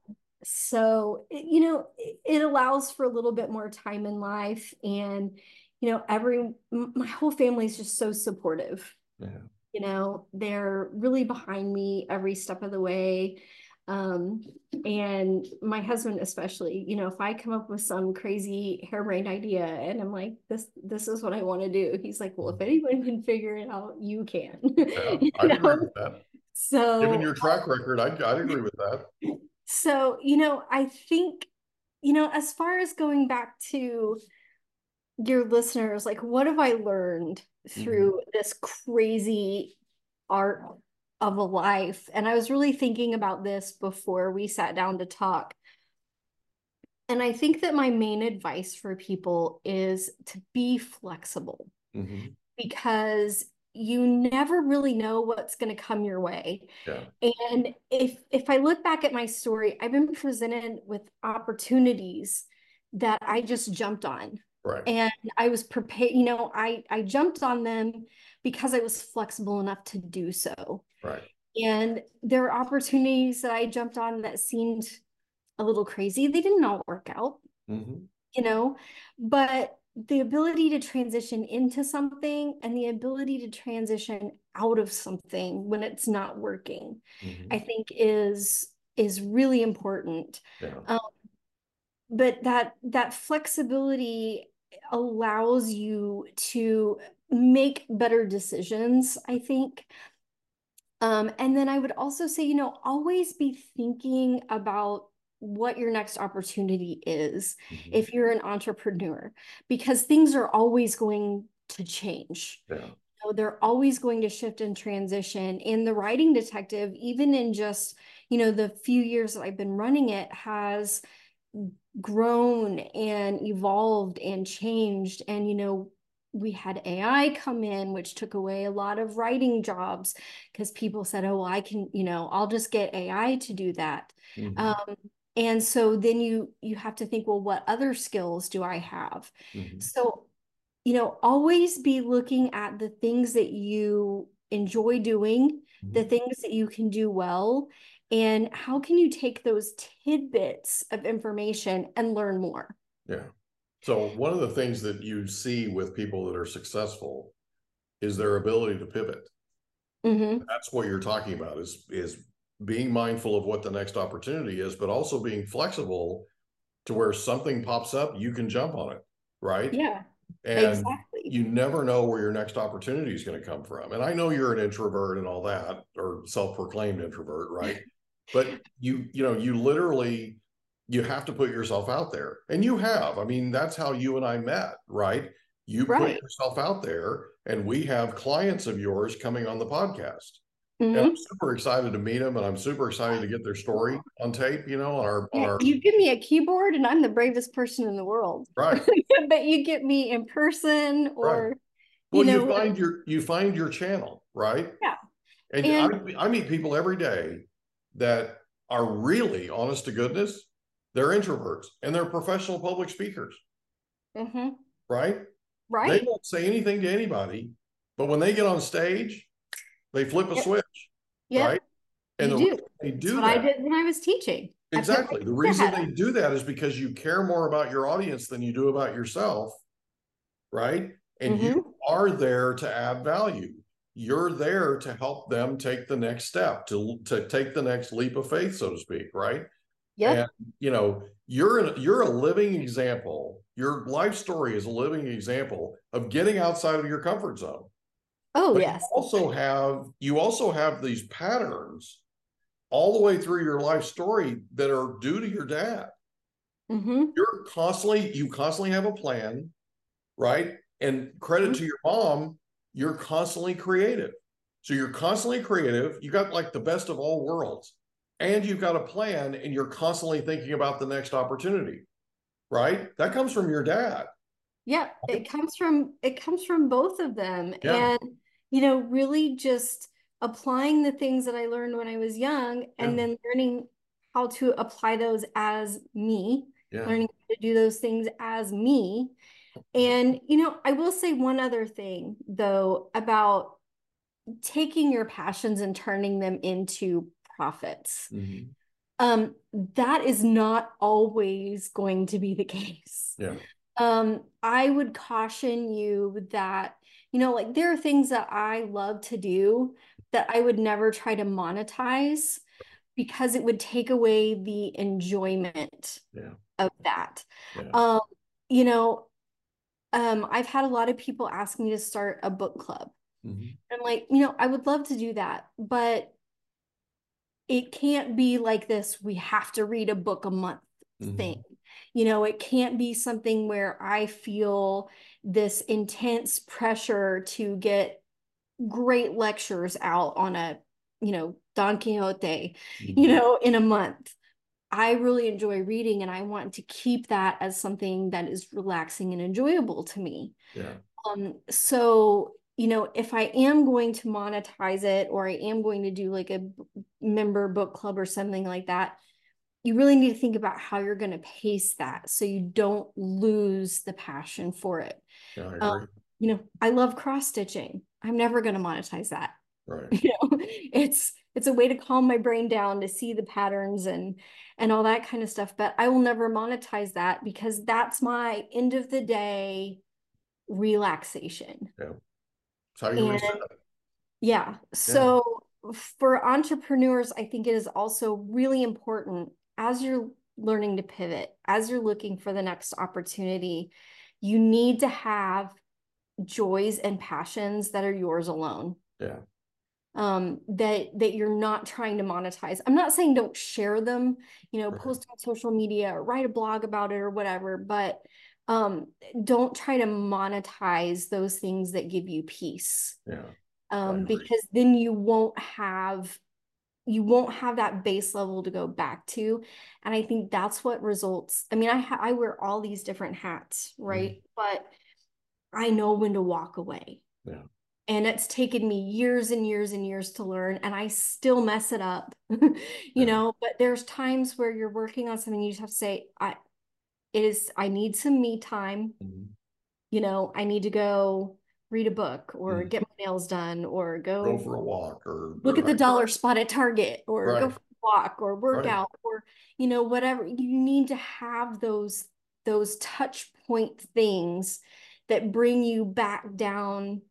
so, you know, it allows for a little bit more time in life. And, you know, every, my whole family is just so supportive. Yeah. You know, they're really behind me every step of the way. Um, and my husband, especially, you know, if I come up with some crazy harebrained idea and I'm like, this, this is what I want to do. He's like, well, if anyone can figure it out, you can. Yeah, you I know? Agree with that. So given your track record, I'd, I'd agree with that. So, you know, I think, you know, as far as going back to your listeners, like, what have I learned through mm-hmm. this crazy art of a life? And I was really thinking about this before we sat down to talk. And I think that my main advice for people is to be flexible mm-hmm. because you never really know what's going to come your way. Yeah. And if if I look back at my story, I've been presented with opportunities that I just jumped on. Right. And I was prepared, you know, I, I jumped on them because I was flexible enough to do so. Right. And there were opportunities that I jumped on that seemed a little crazy. They didn't all work out, mm-hmm. you know, but the ability to transition into something and the ability to transition out of something when it's not working, mm-hmm. I think is, is really important. Yeah. Um, but that, that flexibility allows you to make better decisions, I think. Um, and then I would also say, you know, always be thinking about what your next opportunity is, mm-hmm. if you're an entrepreneur, because things are always going to change. Yeah. So they're always going to shift and transition. And the Writing Detective, even in just, you know, the few years that I've been running it, has grown and evolved and changed. And, you know, we had A I come in, which took away a lot of writing jobs because people said, oh, well, I can, you know, I'll just get A I to do that. Mm-hmm. Um, and so then you, you have to think, well, what other skills do I have? Mm-hmm. So, you know, always be looking at the things that you enjoy doing, mm-hmm. the things that you can do well, and how can you take those tidbits of information and learn more? Yeah. So one of the things that you see with people that are successful is their ability to pivot. Mm-hmm. That's what you're talking about, is, is being mindful of what the next opportunity is, but also being flexible to where something pops up, you can jump on it, right? Yeah, and exactly. You never know where your next opportunity is going to come from. And I know you're an introvert and all that, or self-proclaimed introvert, right? But you, you know, you literally, you have to put yourself out there, and you have. I mean, that's how you and I met, right? You right. put yourself out there, and we have clients of yours coming on the podcast. Mm-hmm. And I'm super excited to meet them, and I'm super excited to get their story on tape, you know, on our, yeah, on our... You give me a keyboard and I'm the bravest person in the world. Right. But you get me in person, or, right. Well, you know, you find your, you find your channel, right? Yeah. And, and I, I meet people every day that are really, honest to goodness, they're introverts and they're professional public speakers. Mm-hmm. Right? Right. They won't say anything to anybody, but when they get on stage, they flip a yep. switch. Yep. Right? And you the do. reason they do That's what that, I did when I was teaching. Exactly. The reason they do that is because you care more about your audience than you do about yourself. Right? And mm-hmm. you are there to add value. You're there to help them take the next step, to, to take the next leap of faith, so to speak. Right? Yeah. You know, you're an, you're a living example. Your life story is a living example of getting outside of your comfort zone. Oh, but yes. You also have you also have these patterns all the way through your life story that are due to your dad. Mm-hmm. You're constantly you constantly have a plan, right? And credit mm-hmm. to your mom, you're constantly creative. So you're constantly creative. You got like the best of all worlds. And you've got a plan, and you're constantly thinking about the next opportunity, right? That comes from your dad. Yeah, it comes from it comes from both of them. Yeah. And, you know, really just applying the things that I learned when I was young, and yeah. then learning how to apply those as me, yeah. learning how to do those things as me. And, you know, I will say one other thing, though, about taking your passions and turning them into profits. Mm-hmm. Um, that is not always going to be the case. Yeah. Um, I would caution you that, you know, like there are things that I love to do that I would never try to monetize because it would take away the enjoyment yeah. of that. Yeah. Um, you know, um, I've had a lot of people ask me to start a book club. Mm-hmm. And like, you know, I would love to do that, but it can't be like this, we have to read a book a month mm-hmm. thing. You know, it can't be something where I feel this intense pressure to get great lectures out on a, you know, Don Quixote, mm-hmm. you know, in a month. I really enjoy reading, and I want to keep that as something that is relaxing and enjoyable to me. Yeah. Um, so, you know, if I am going to monetize it, or I am going to do like a member book club or something like that, you really need to think about how you're going to pace that so you don't lose the passion for it. Yeah, I agree. Um, you know, I love cross stitching. I'm never going to monetize that. Right. You know, it's it's a way to calm my brain down to see the patterns and and all that kind of stuff. But I will never monetize that because that's my end of the day relaxation. Yeah. That's how you and, reset it. Yeah. So yeah. For entrepreneurs, I think it is also really important as you're learning to pivot, as you're looking for the next opportunity, you need to have joys and passions that are yours alone. Yeah. Um, that, that you're not trying to monetize. I'm not saying don't share them, you know, right. Post on social media or write a blog about it or whatever, but um, don't try to monetize those things that give you peace. Yeah. Um, because then you won't have, you won't have that base level to go back to. And I think that's what results. I mean, I, ha I wear all these different hats, right? Mm. But I know when to walk away. Yeah. And it's taken me years and years and years to learn, and I still mess it up, you yeah. know, but there's times where you're working on something, you just have to say, I, it is, I need some me time, mm-hmm. you know, I need to go read a book or mm-hmm. get my nails done or go, go for a walk or look at the dollar spot at Target or right. go for a walk or workout right. or, you know, whatever. You need to have those, those touch point things that bring you back down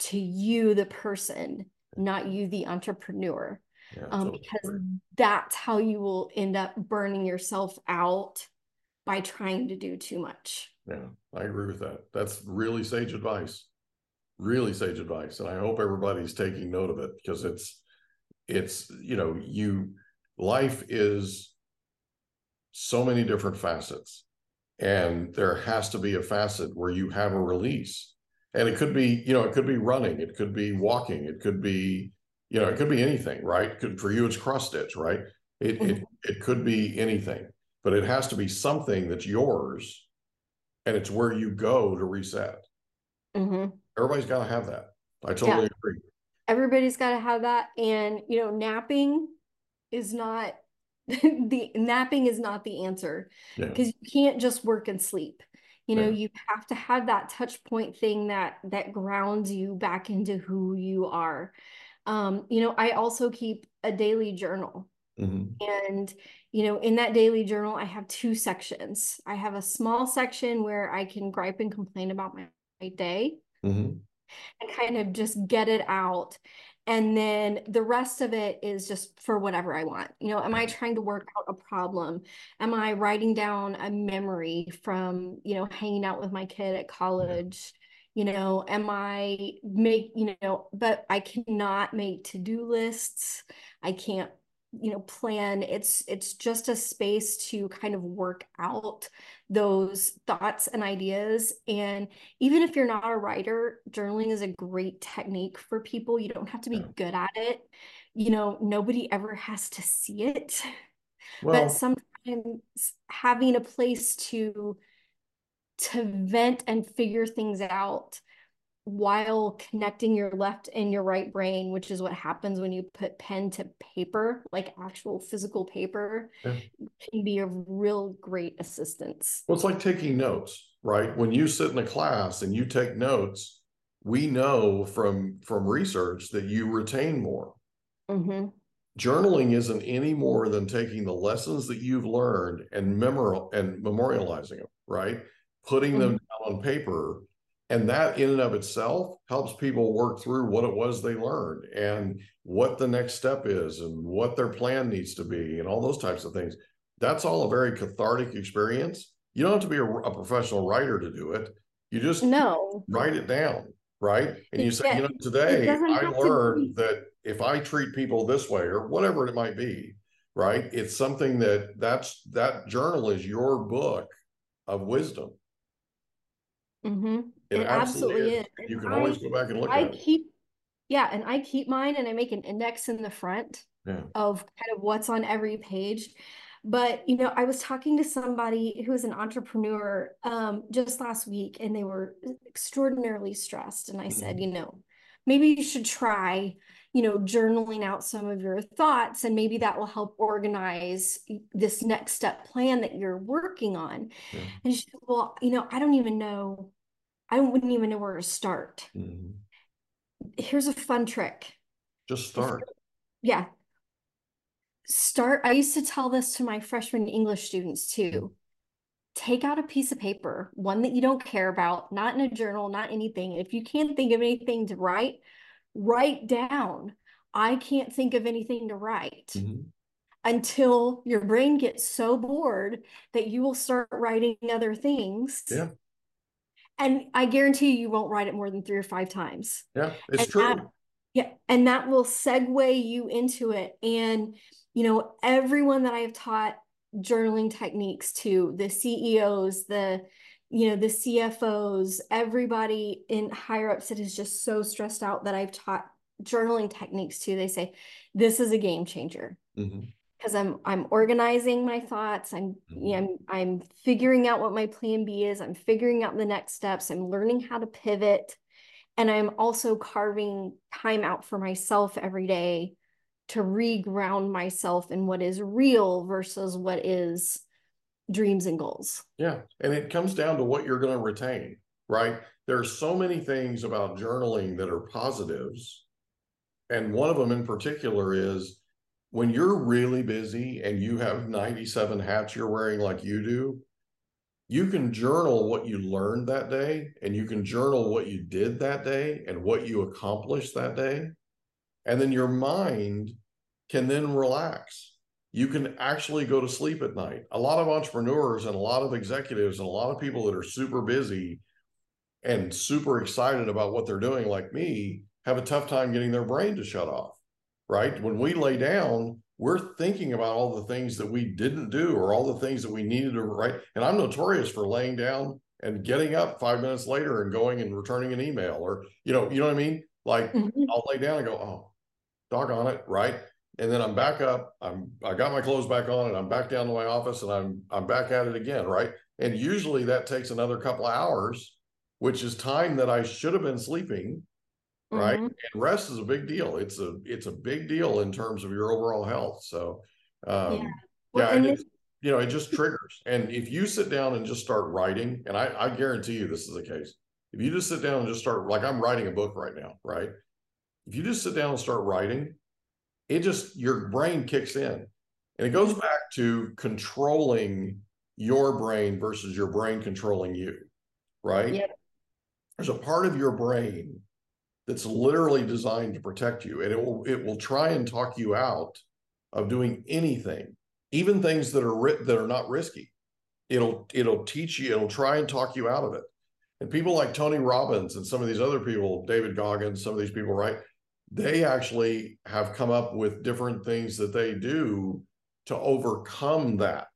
to you, the person, not you, the entrepreneur, yeah, um, totally because great. That's how you will end up burning yourself out by trying to do too much. Yeah, I agree with that. That's really sage advice, really sage advice. And I hope everybody's taking note of it because it's, it's, you know, you, life is so many different facets and there has to be a facet where you have a release. And it could be, you know, it could be running, it could be walking, it could be, you know, it could be anything, right? Could, for you, it's cross stitch, right? It, mm-hmm. it it could be anything, but it has to be something that's yours, and it's where you go to reset. Mm-hmm. Everybody's got to have that. I totally yeah. agree. Everybody's got to have that, and you know, napping is not the napping is not the answer because yeah. you can't just work and sleep. You know, yeah. you have to have that touch point thing that that grounds you back into who you are. Um, you know, I also keep a daily journal. Mm-hmm. And, you know, in that daily journal, I have two sections. I have a small section where I can gripe and complain about my, my day mm-hmm. and kind of just get it out. And then the rest of it is just for whatever I want. You know, am I trying to work out a problem? Am I writing down a memory from, you know, hanging out with my kid at college? You know, am I make, you know, but I cannot make to-do lists. I can't, you know, plan. It's, it's just a space to kind of work out those thoughts and ideas. And even if you're not a writer, journaling is a great technique for people. You don't have to be yeah. good at it. You know, nobody ever has to see it. Well, but sometimes having a place to, to vent and figure things out while connecting your left and your right brain, which is what happens when you put pen to paper, like actual physical paper, yeah. can be a real great assistance. Well, it's like taking notes, right? When you sit in a class and you take notes, we know from, from research that you retain more. Mm-hmm. Journaling isn't any more than taking the lessons that you've learned and, memorial, and memorializing them, right? Putting mm-hmm. them down on paper. And that in and of itself helps people work through what it was they learned and what the next step is and what their plan needs to be and all those types of things. That's all a very cathartic experience. You don't have to be a, a professional writer to do it. You just no. write it down, right? And you say, you know, today I learned that if I treat people this way or whatever it might be, right? It's something that that's, that journal is your book of wisdom. Mm-hmm. It, it absolutely, absolutely is. is. You can I, always go back and look I at keep, it. Yeah, and I keep mine and I make an index in the front yeah. of kind of what's on every page. But, you know, I was talking to somebody who is an entrepreneur um, just last week and they were extraordinarily stressed. And I mm-hmm. said, you know, maybe you should try you know, journaling out some of your thoughts, and maybe that will help organize this next step plan that you're working on. Yeah. And she said, well, you know, I don't even know, I wouldn't even know where to start. Mm-hmm. Here's a fun trick. Just start. Yeah. Start. I used to tell this to my freshman English students too. Take out a piece of paper, one that you don't care about, not in a journal, not anything. If you can't think of anything to write, write down, I can't think of anything to write, mm-hmm. until your brain gets so bored that you will start writing other things. Yeah. And I guarantee you, you won't write it more than three or five times. Yeah, it's and true. That, yeah, and that will segue you into it. And, you know, everyone that I have taught journaling techniques to, the C E Os, the, you know, the C F Os, everybody in higher ups that is just so stressed out that I've taught journaling techniques to, they say, this is a game changer. Mm-hmm. Because I'm I'm organizing my thoughts, I'm I'm I'm figuring out what my plan B is, I'm figuring out the next steps, I'm learning how to pivot, and I'm also carving time out for myself every day to reground myself in what is real versus what is dreams and goals. Yeah, and it comes down to what you're going to retain, right? There are so many things about journaling that are positives, and one of them in particular is, when you're really busy and you have ninety-seven hats you're wearing like you do, you can journal what you learned that day, and you can journal what you did that day and what you accomplished that day. And then your mind can then relax. You can actually go to sleep at night. A lot of entrepreneurs and a lot of executives and a lot of people that are super busy and super excited about what they're doing, like me, have a tough time getting their brain to shut off. Right? When we lay down, we're thinking about all the things that we didn't do or all the things that we needed to write. And I'm notorious for laying down and getting up five minutes later and going and returning an email, or, you know, you know what I mean? Like, mm-hmm. I'll lay down and go, oh, doggone it. Right. And then I'm back up. I'm, I got my clothes back on and I'm back down to my office and I'm, I'm back at it again. Right. And usually that takes another couple of hours, which is time that I should have been sleeping. Right. Mm-hmm. And rest is a big deal. It's a, it's a big deal in terms of your overall health. So, um, yeah, well, yeah and it, you know, it just triggers. And if you sit down and just start writing, and I, I guarantee you this is the case. If you just sit down and just start, like I'm writing a book right now, right? If you just sit down and start writing, it just, your brain kicks in, and it goes back to controlling your brain versus your brain controlling you, right? Yep. There's a part of your brain that's literally designed to protect you. And it will, it will try and talk you out of doing anything, even things that are that are not risky. It'll, it'll teach you, it'll try and talk you out of it. And people like Tony Robbins and some of these other people, David Goggins, some of these people, right? They actually have come up with different things that they do to overcome that,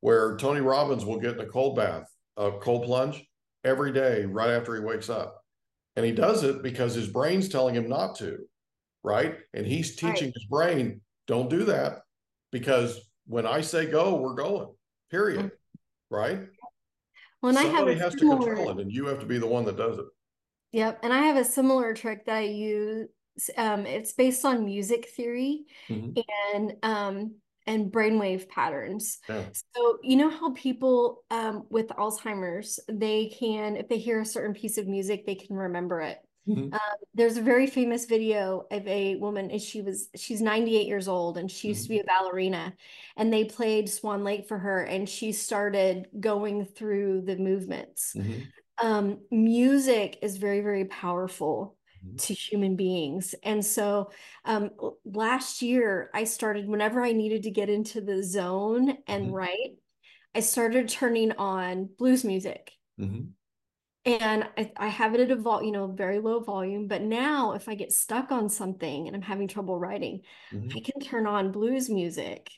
where Tony Robbins will get in a cold bath, a cold plunge every day right after he wakes up. And he does it because his brain's telling him not to, right? And he's teaching right. his brain, don't do that, because when I say go, we're going, period, right? Well, and Somebody I have has similar, to control it, and you have to be the one that does it. Yep, and I have a similar trick that I use. Um, it's based on music theory mm-hmm. and um, and brainwave patterns. Yeah. So you know how people um, with Alzheimer's, they can, if they hear a certain piece of music, they can remember it. Mm-hmm. um, there's a very famous video of a woman, and she was, she's ninety-eight years old, and she mm-hmm. used to be a ballerina, and they played Swan Lake for her, and she started going through the movements. Mm-hmm. um, music is very, very powerful to human beings. And so um, last year I started, whenever I needed to get into the zone and mm-hmm. write, I started turning on blues music. Mm-hmm. And I, I have it at a vol, you know, very low volume, but now if I get stuck on something and I'm having trouble writing, mm-hmm. I can turn on blues music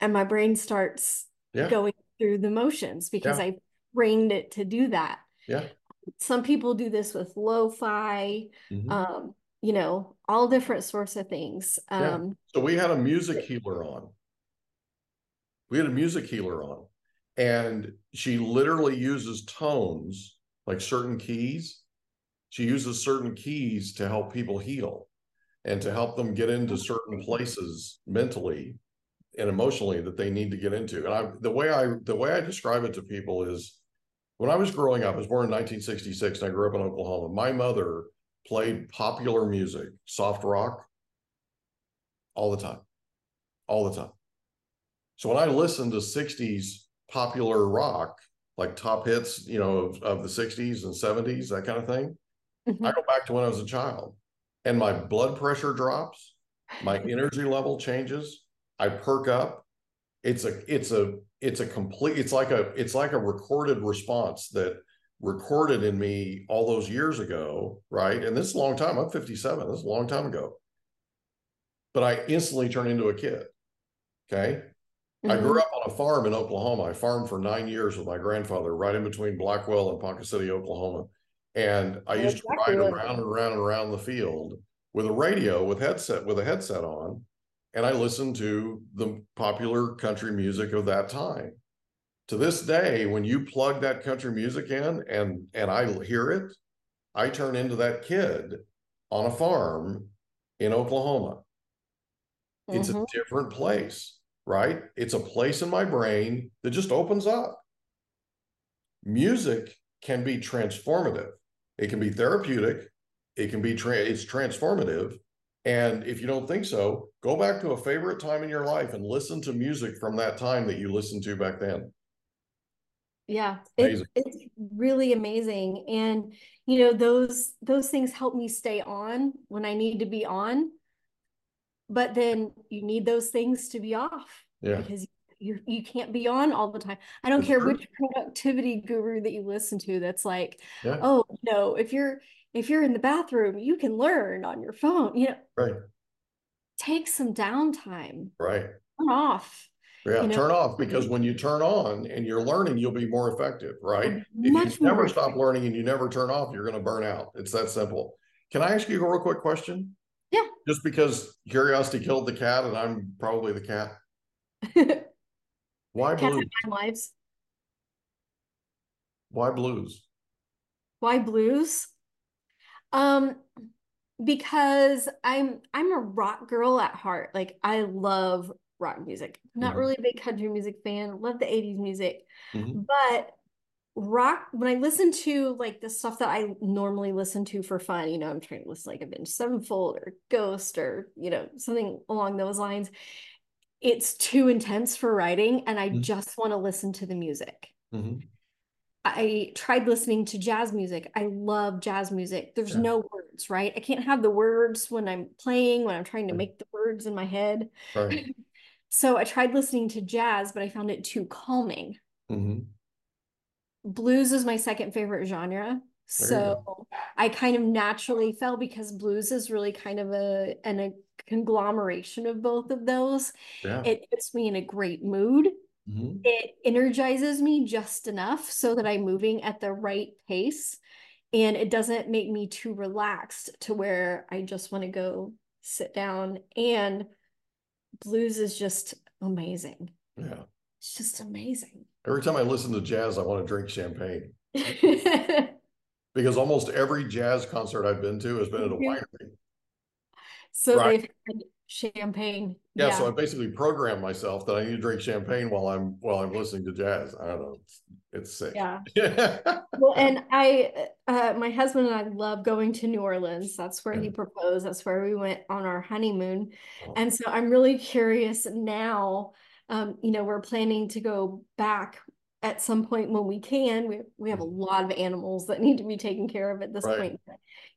and my brain starts yeah. going through the motions because yeah. I trained it to do that. Yeah. Some people do this with lo-fi, mm-hmm. um, you know, all different sorts of things. Um, yeah. So we had a music healer on. We had a music healer on. And she literally uses tones, like certain keys. She uses certain keys to help people heal. and to help them get into certain places mentally and emotionally that they need to get into. And I, the way I the way I describe it to people is, when I was growing up, I was born in nineteen sixty-six, and I grew up in Oklahoma. My mother played popular music, soft rock, all the time, all the time. So when I listened to sixties popular rock, like top hits, you know, of, of the sixties and seventies, that kind of thing, mm-hmm. I go back to when I was a child, and my blood pressure drops, my energy level changes, I perk up. It's a, it's a, it's a complete, it's like a, it's like a recorded response that recorded in me all those years ago. Right. And this is a long time. I'm fifty-seven. This is a long time ago, but I instantly turn into a kid. Okay. Mm-hmm. I grew up on a farm in Oklahoma. I farmed for nine years with my grandfather, right in between Blackwell and Ponca City, Oklahoma. And I That's used to exactly ride around and around and around the field with a radio, with headset, with a headset on. And I listened to the popular country music of that time. To this day, when you plug that country music in and, and I hear it, I turn into that kid on a farm in Oklahoma. Mm-hmm. It's a different place, right? It's a place in my brain that just opens up. Music can be transformative. It can be therapeutic. It can be, tra- it's transformative. And if you don't think so, go back to a favorite time in your life and listen to music from that time that you listened to back then. Yeah, it's, it's really amazing. And, you know, those those things help me stay on when I need to be on. But then you need those things to be off. Yeah. Because you, you can't be on all the time. I don't it's care true. Which productivity guru that you listen to that's like, yeah. oh, you know, if you're, if you're in the bathroom, you can learn on your phone, you know, right. Take some downtime, right. Turn off. Yeah. You know? Turn off, because when you turn on and you're learning, you'll be more effective, right? Much if you never stop learning and you never turn off, you're going to burn out. It's that simple. Can I ask you a real quick question? Yeah. Just because curiosity killed the cat and I'm probably the cat. Why blues? Lives. Why blues? Why blues? Um, because I'm, I'm a rock girl at heart. Like, I love rock music. I'm not mm-hmm. really a big country music fan. Love the eighties music, mm-hmm. but rock, when I listen to like the stuff that I normally listen to for fun, you know, I'm trying to listen like Avenged Sevenfold or Ghost or, you know, something along those lines. It's too intense for writing. And I mm-hmm. just want to listen to the music. Mm-hmm. I tried listening to jazz music. I love jazz music. There's yeah. no words, right? I can't have the words when I'm playing, when I'm trying to make the words in my head. Right. So I tried listening to jazz, but I found it too calming. Mm-hmm. Blues is my second favorite genre. There so I kind of naturally fell, because blues is really kind of a, an, a conglomeration of both of those. Yeah. It puts me in a great mood. Mm-hmm. It energizes me just enough so that I'm moving at the right pace, and it doesn't make me too relaxed to where I just want to go sit down. And blues is just amazing. Yeah. It's just amazing. Every time I listen to jazz, I want to drink champagne. Because almost every jazz concert I've been to has been at a winery. So right? they've had champagne. Yeah, yeah, so I basically programmed myself that I need to drink champagne while I'm while I'm listening to jazz. I don't know, it's, it's sick. Yeah. Well, and I, uh, my husband and I love going to New Orleans. That's where yeah. he proposed. That's where we went on our honeymoon. Oh. And so I'm really curious now. Um, you know, we're planning to go back at some point when we can. We we have a lot of animals that need to be taken care of at this right. point.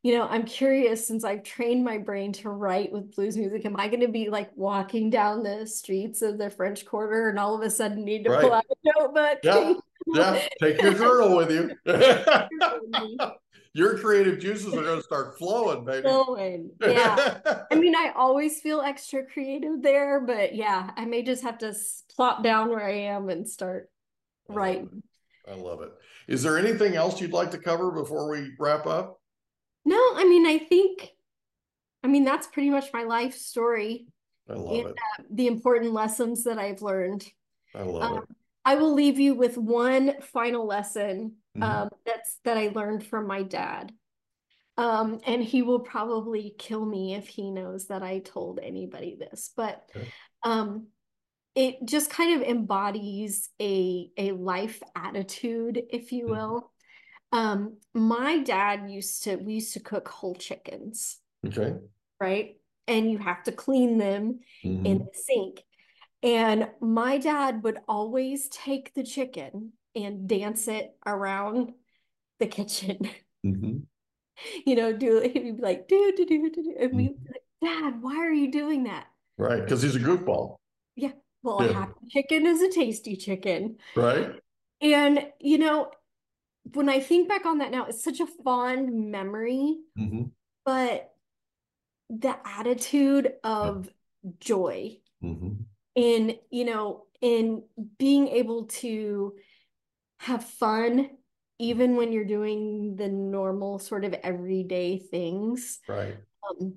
You know, I'm curious, since I've trained my brain to write with blues music, am I going to be like walking down the streets of the French Quarter and all of a sudden need to right. pull out a notebook? Yeah, yeah. Take your journal with you. Your creative juices are going to start flowing, baby. Flowing, yeah. I mean, I always feel extra creative there, but yeah, I may just have to plop down where I am and start I writing. Love I love it. Is there anything else you'd like to cover before we wrap up? No, I mean, I think, I mean, that's pretty much my life story. I love and, it. Uh, the important lessons that I've learned. I love um, it. I will leave you with one final lesson mm-hmm. um, that's that I learned from my dad. Um, and he will probably kill me if he knows that I told anybody this. But okay. um, it just kind of embodies a, a life attitude, if you will. Mm-hmm. Um, my dad used to, we used to cook whole chickens. Okay. Right? And you have to clean them mm-hmm. in the sink. And my dad would always take the chicken and dance it around the kitchen. Mm-hmm. You know, do he'd be like, do, do, do, do, do. And we'd be like, Dad, why are you doing that? Right. Because he's a goofball. Yeah. Well, yeah. A happy chicken is a tasty chicken. Right. And, you know, when I think back on that now, it's such a fond memory, mm-hmm. but the attitude of joy mm-hmm. in, you know, in being able to have fun even when you're doing the normal sort of everyday things. Right. Um,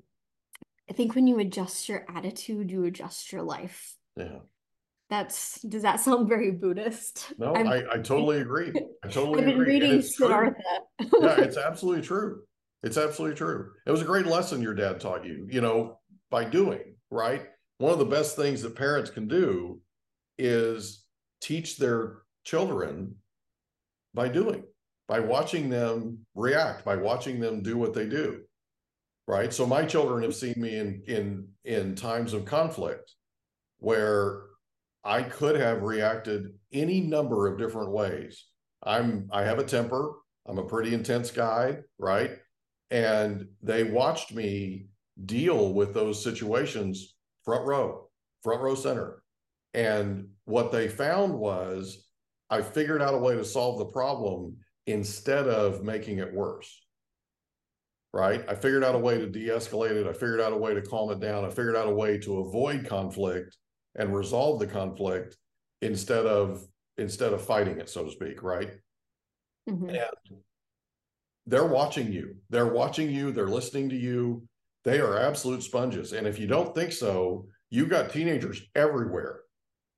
I think when you adjust your attitude, you adjust your life. Yeah. That's, does that sound very Buddhist? No, I, I totally agree. I totally I've been agree. reading Siddhartha. Yeah, it's absolutely true. It's absolutely true. It was a great lesson your dad taught you, you know, by doing, right? One of the best things that parents can do is teach their children by doing. By watching them react, by watching them do what they do, right? So my children have seen me in in in times of conflict where I could have reacted any number of different ways. I'm I have a temper. I'm a pretty intense guy, right? And they watched me deal with those situations front row, front row center. And what they found was I figured out a way to solve the problem instead of making it worse, right? I figured out a way to de-escalate it. I figured out a way to calm it down. I figured out a way to avoid conflict and resolve the conflict instead of instead of fighting it, so to speak, right? Mm-hmm. And they're watching you. They're watching you. They're listening to you. They are absolute sponges. And if you don't think so, you've got teenagers everywhere,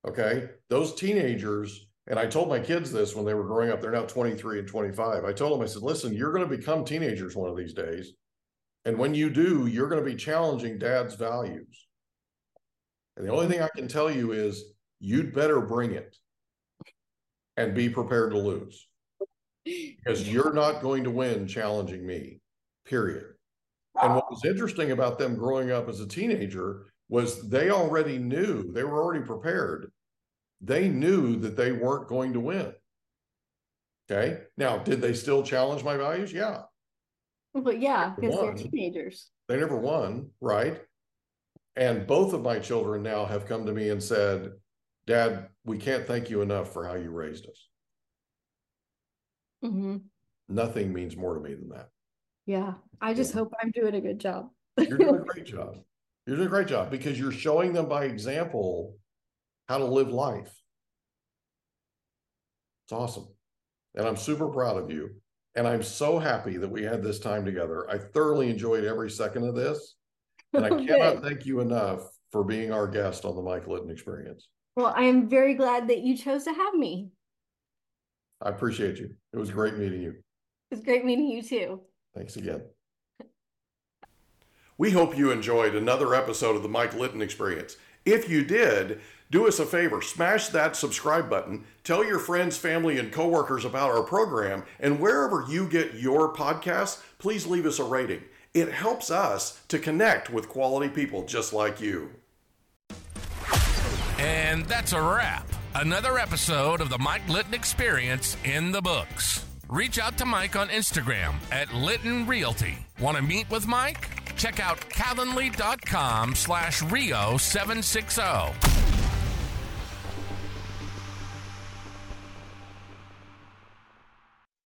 okay? Those teenagers... And I told my kids this when they were growing up. They're now twenty-three and twenty-five. I told them, I said, listen, you're going to become teenagers one of these days. And when you do, you're going to be challenging dad's values. And the only thing I can tell you is you'd better bring it and be prepared to lose. Because you're not going to win challenging me, period. And what was interesting about them growing up as a teenager was they already knew, they were already prepared. They knew that they weren't going to win. Okay. Now, did they still challenge my values? Yeah. But yeah, because they're teenagers. They never won, right? And both of my children now have come to me and said, Dad, we can't thank you enough for how you raised us. Mm-hmm. Nothing means more to me than that. Yeah. I just yeah. hope I'm doing a good job. You're doing a great job. You're doing a great job because you're showing them by example how to live life. It's awesome. And I'm super proud of you. And I'm so happy that we had this time together. I thoroughly enjoyed every second of this. And I okay. cannot thank you enough for being our guest on the Mike Litton Experience. Well, I am very glad that you chose to have me. I appreciate you. It was great meeting you. It was great meeting you too. Thanks again. We hope you enjoyed another episode of the Mike Litton Experience. If you did, do us a favor, smash that subscribe button, tell your friends, family, and coworkers about our program, and wherever you get your podcasts, please leave us a rating. It helps us to connect with quality people just like you. And that's a wrap. Another episode of the Mike Litton Experience in the books. Reach out to Mike on Instagram at Litton Realty. Want to meet with Mike? Check out Calendly dot com slash Rio seven sixty.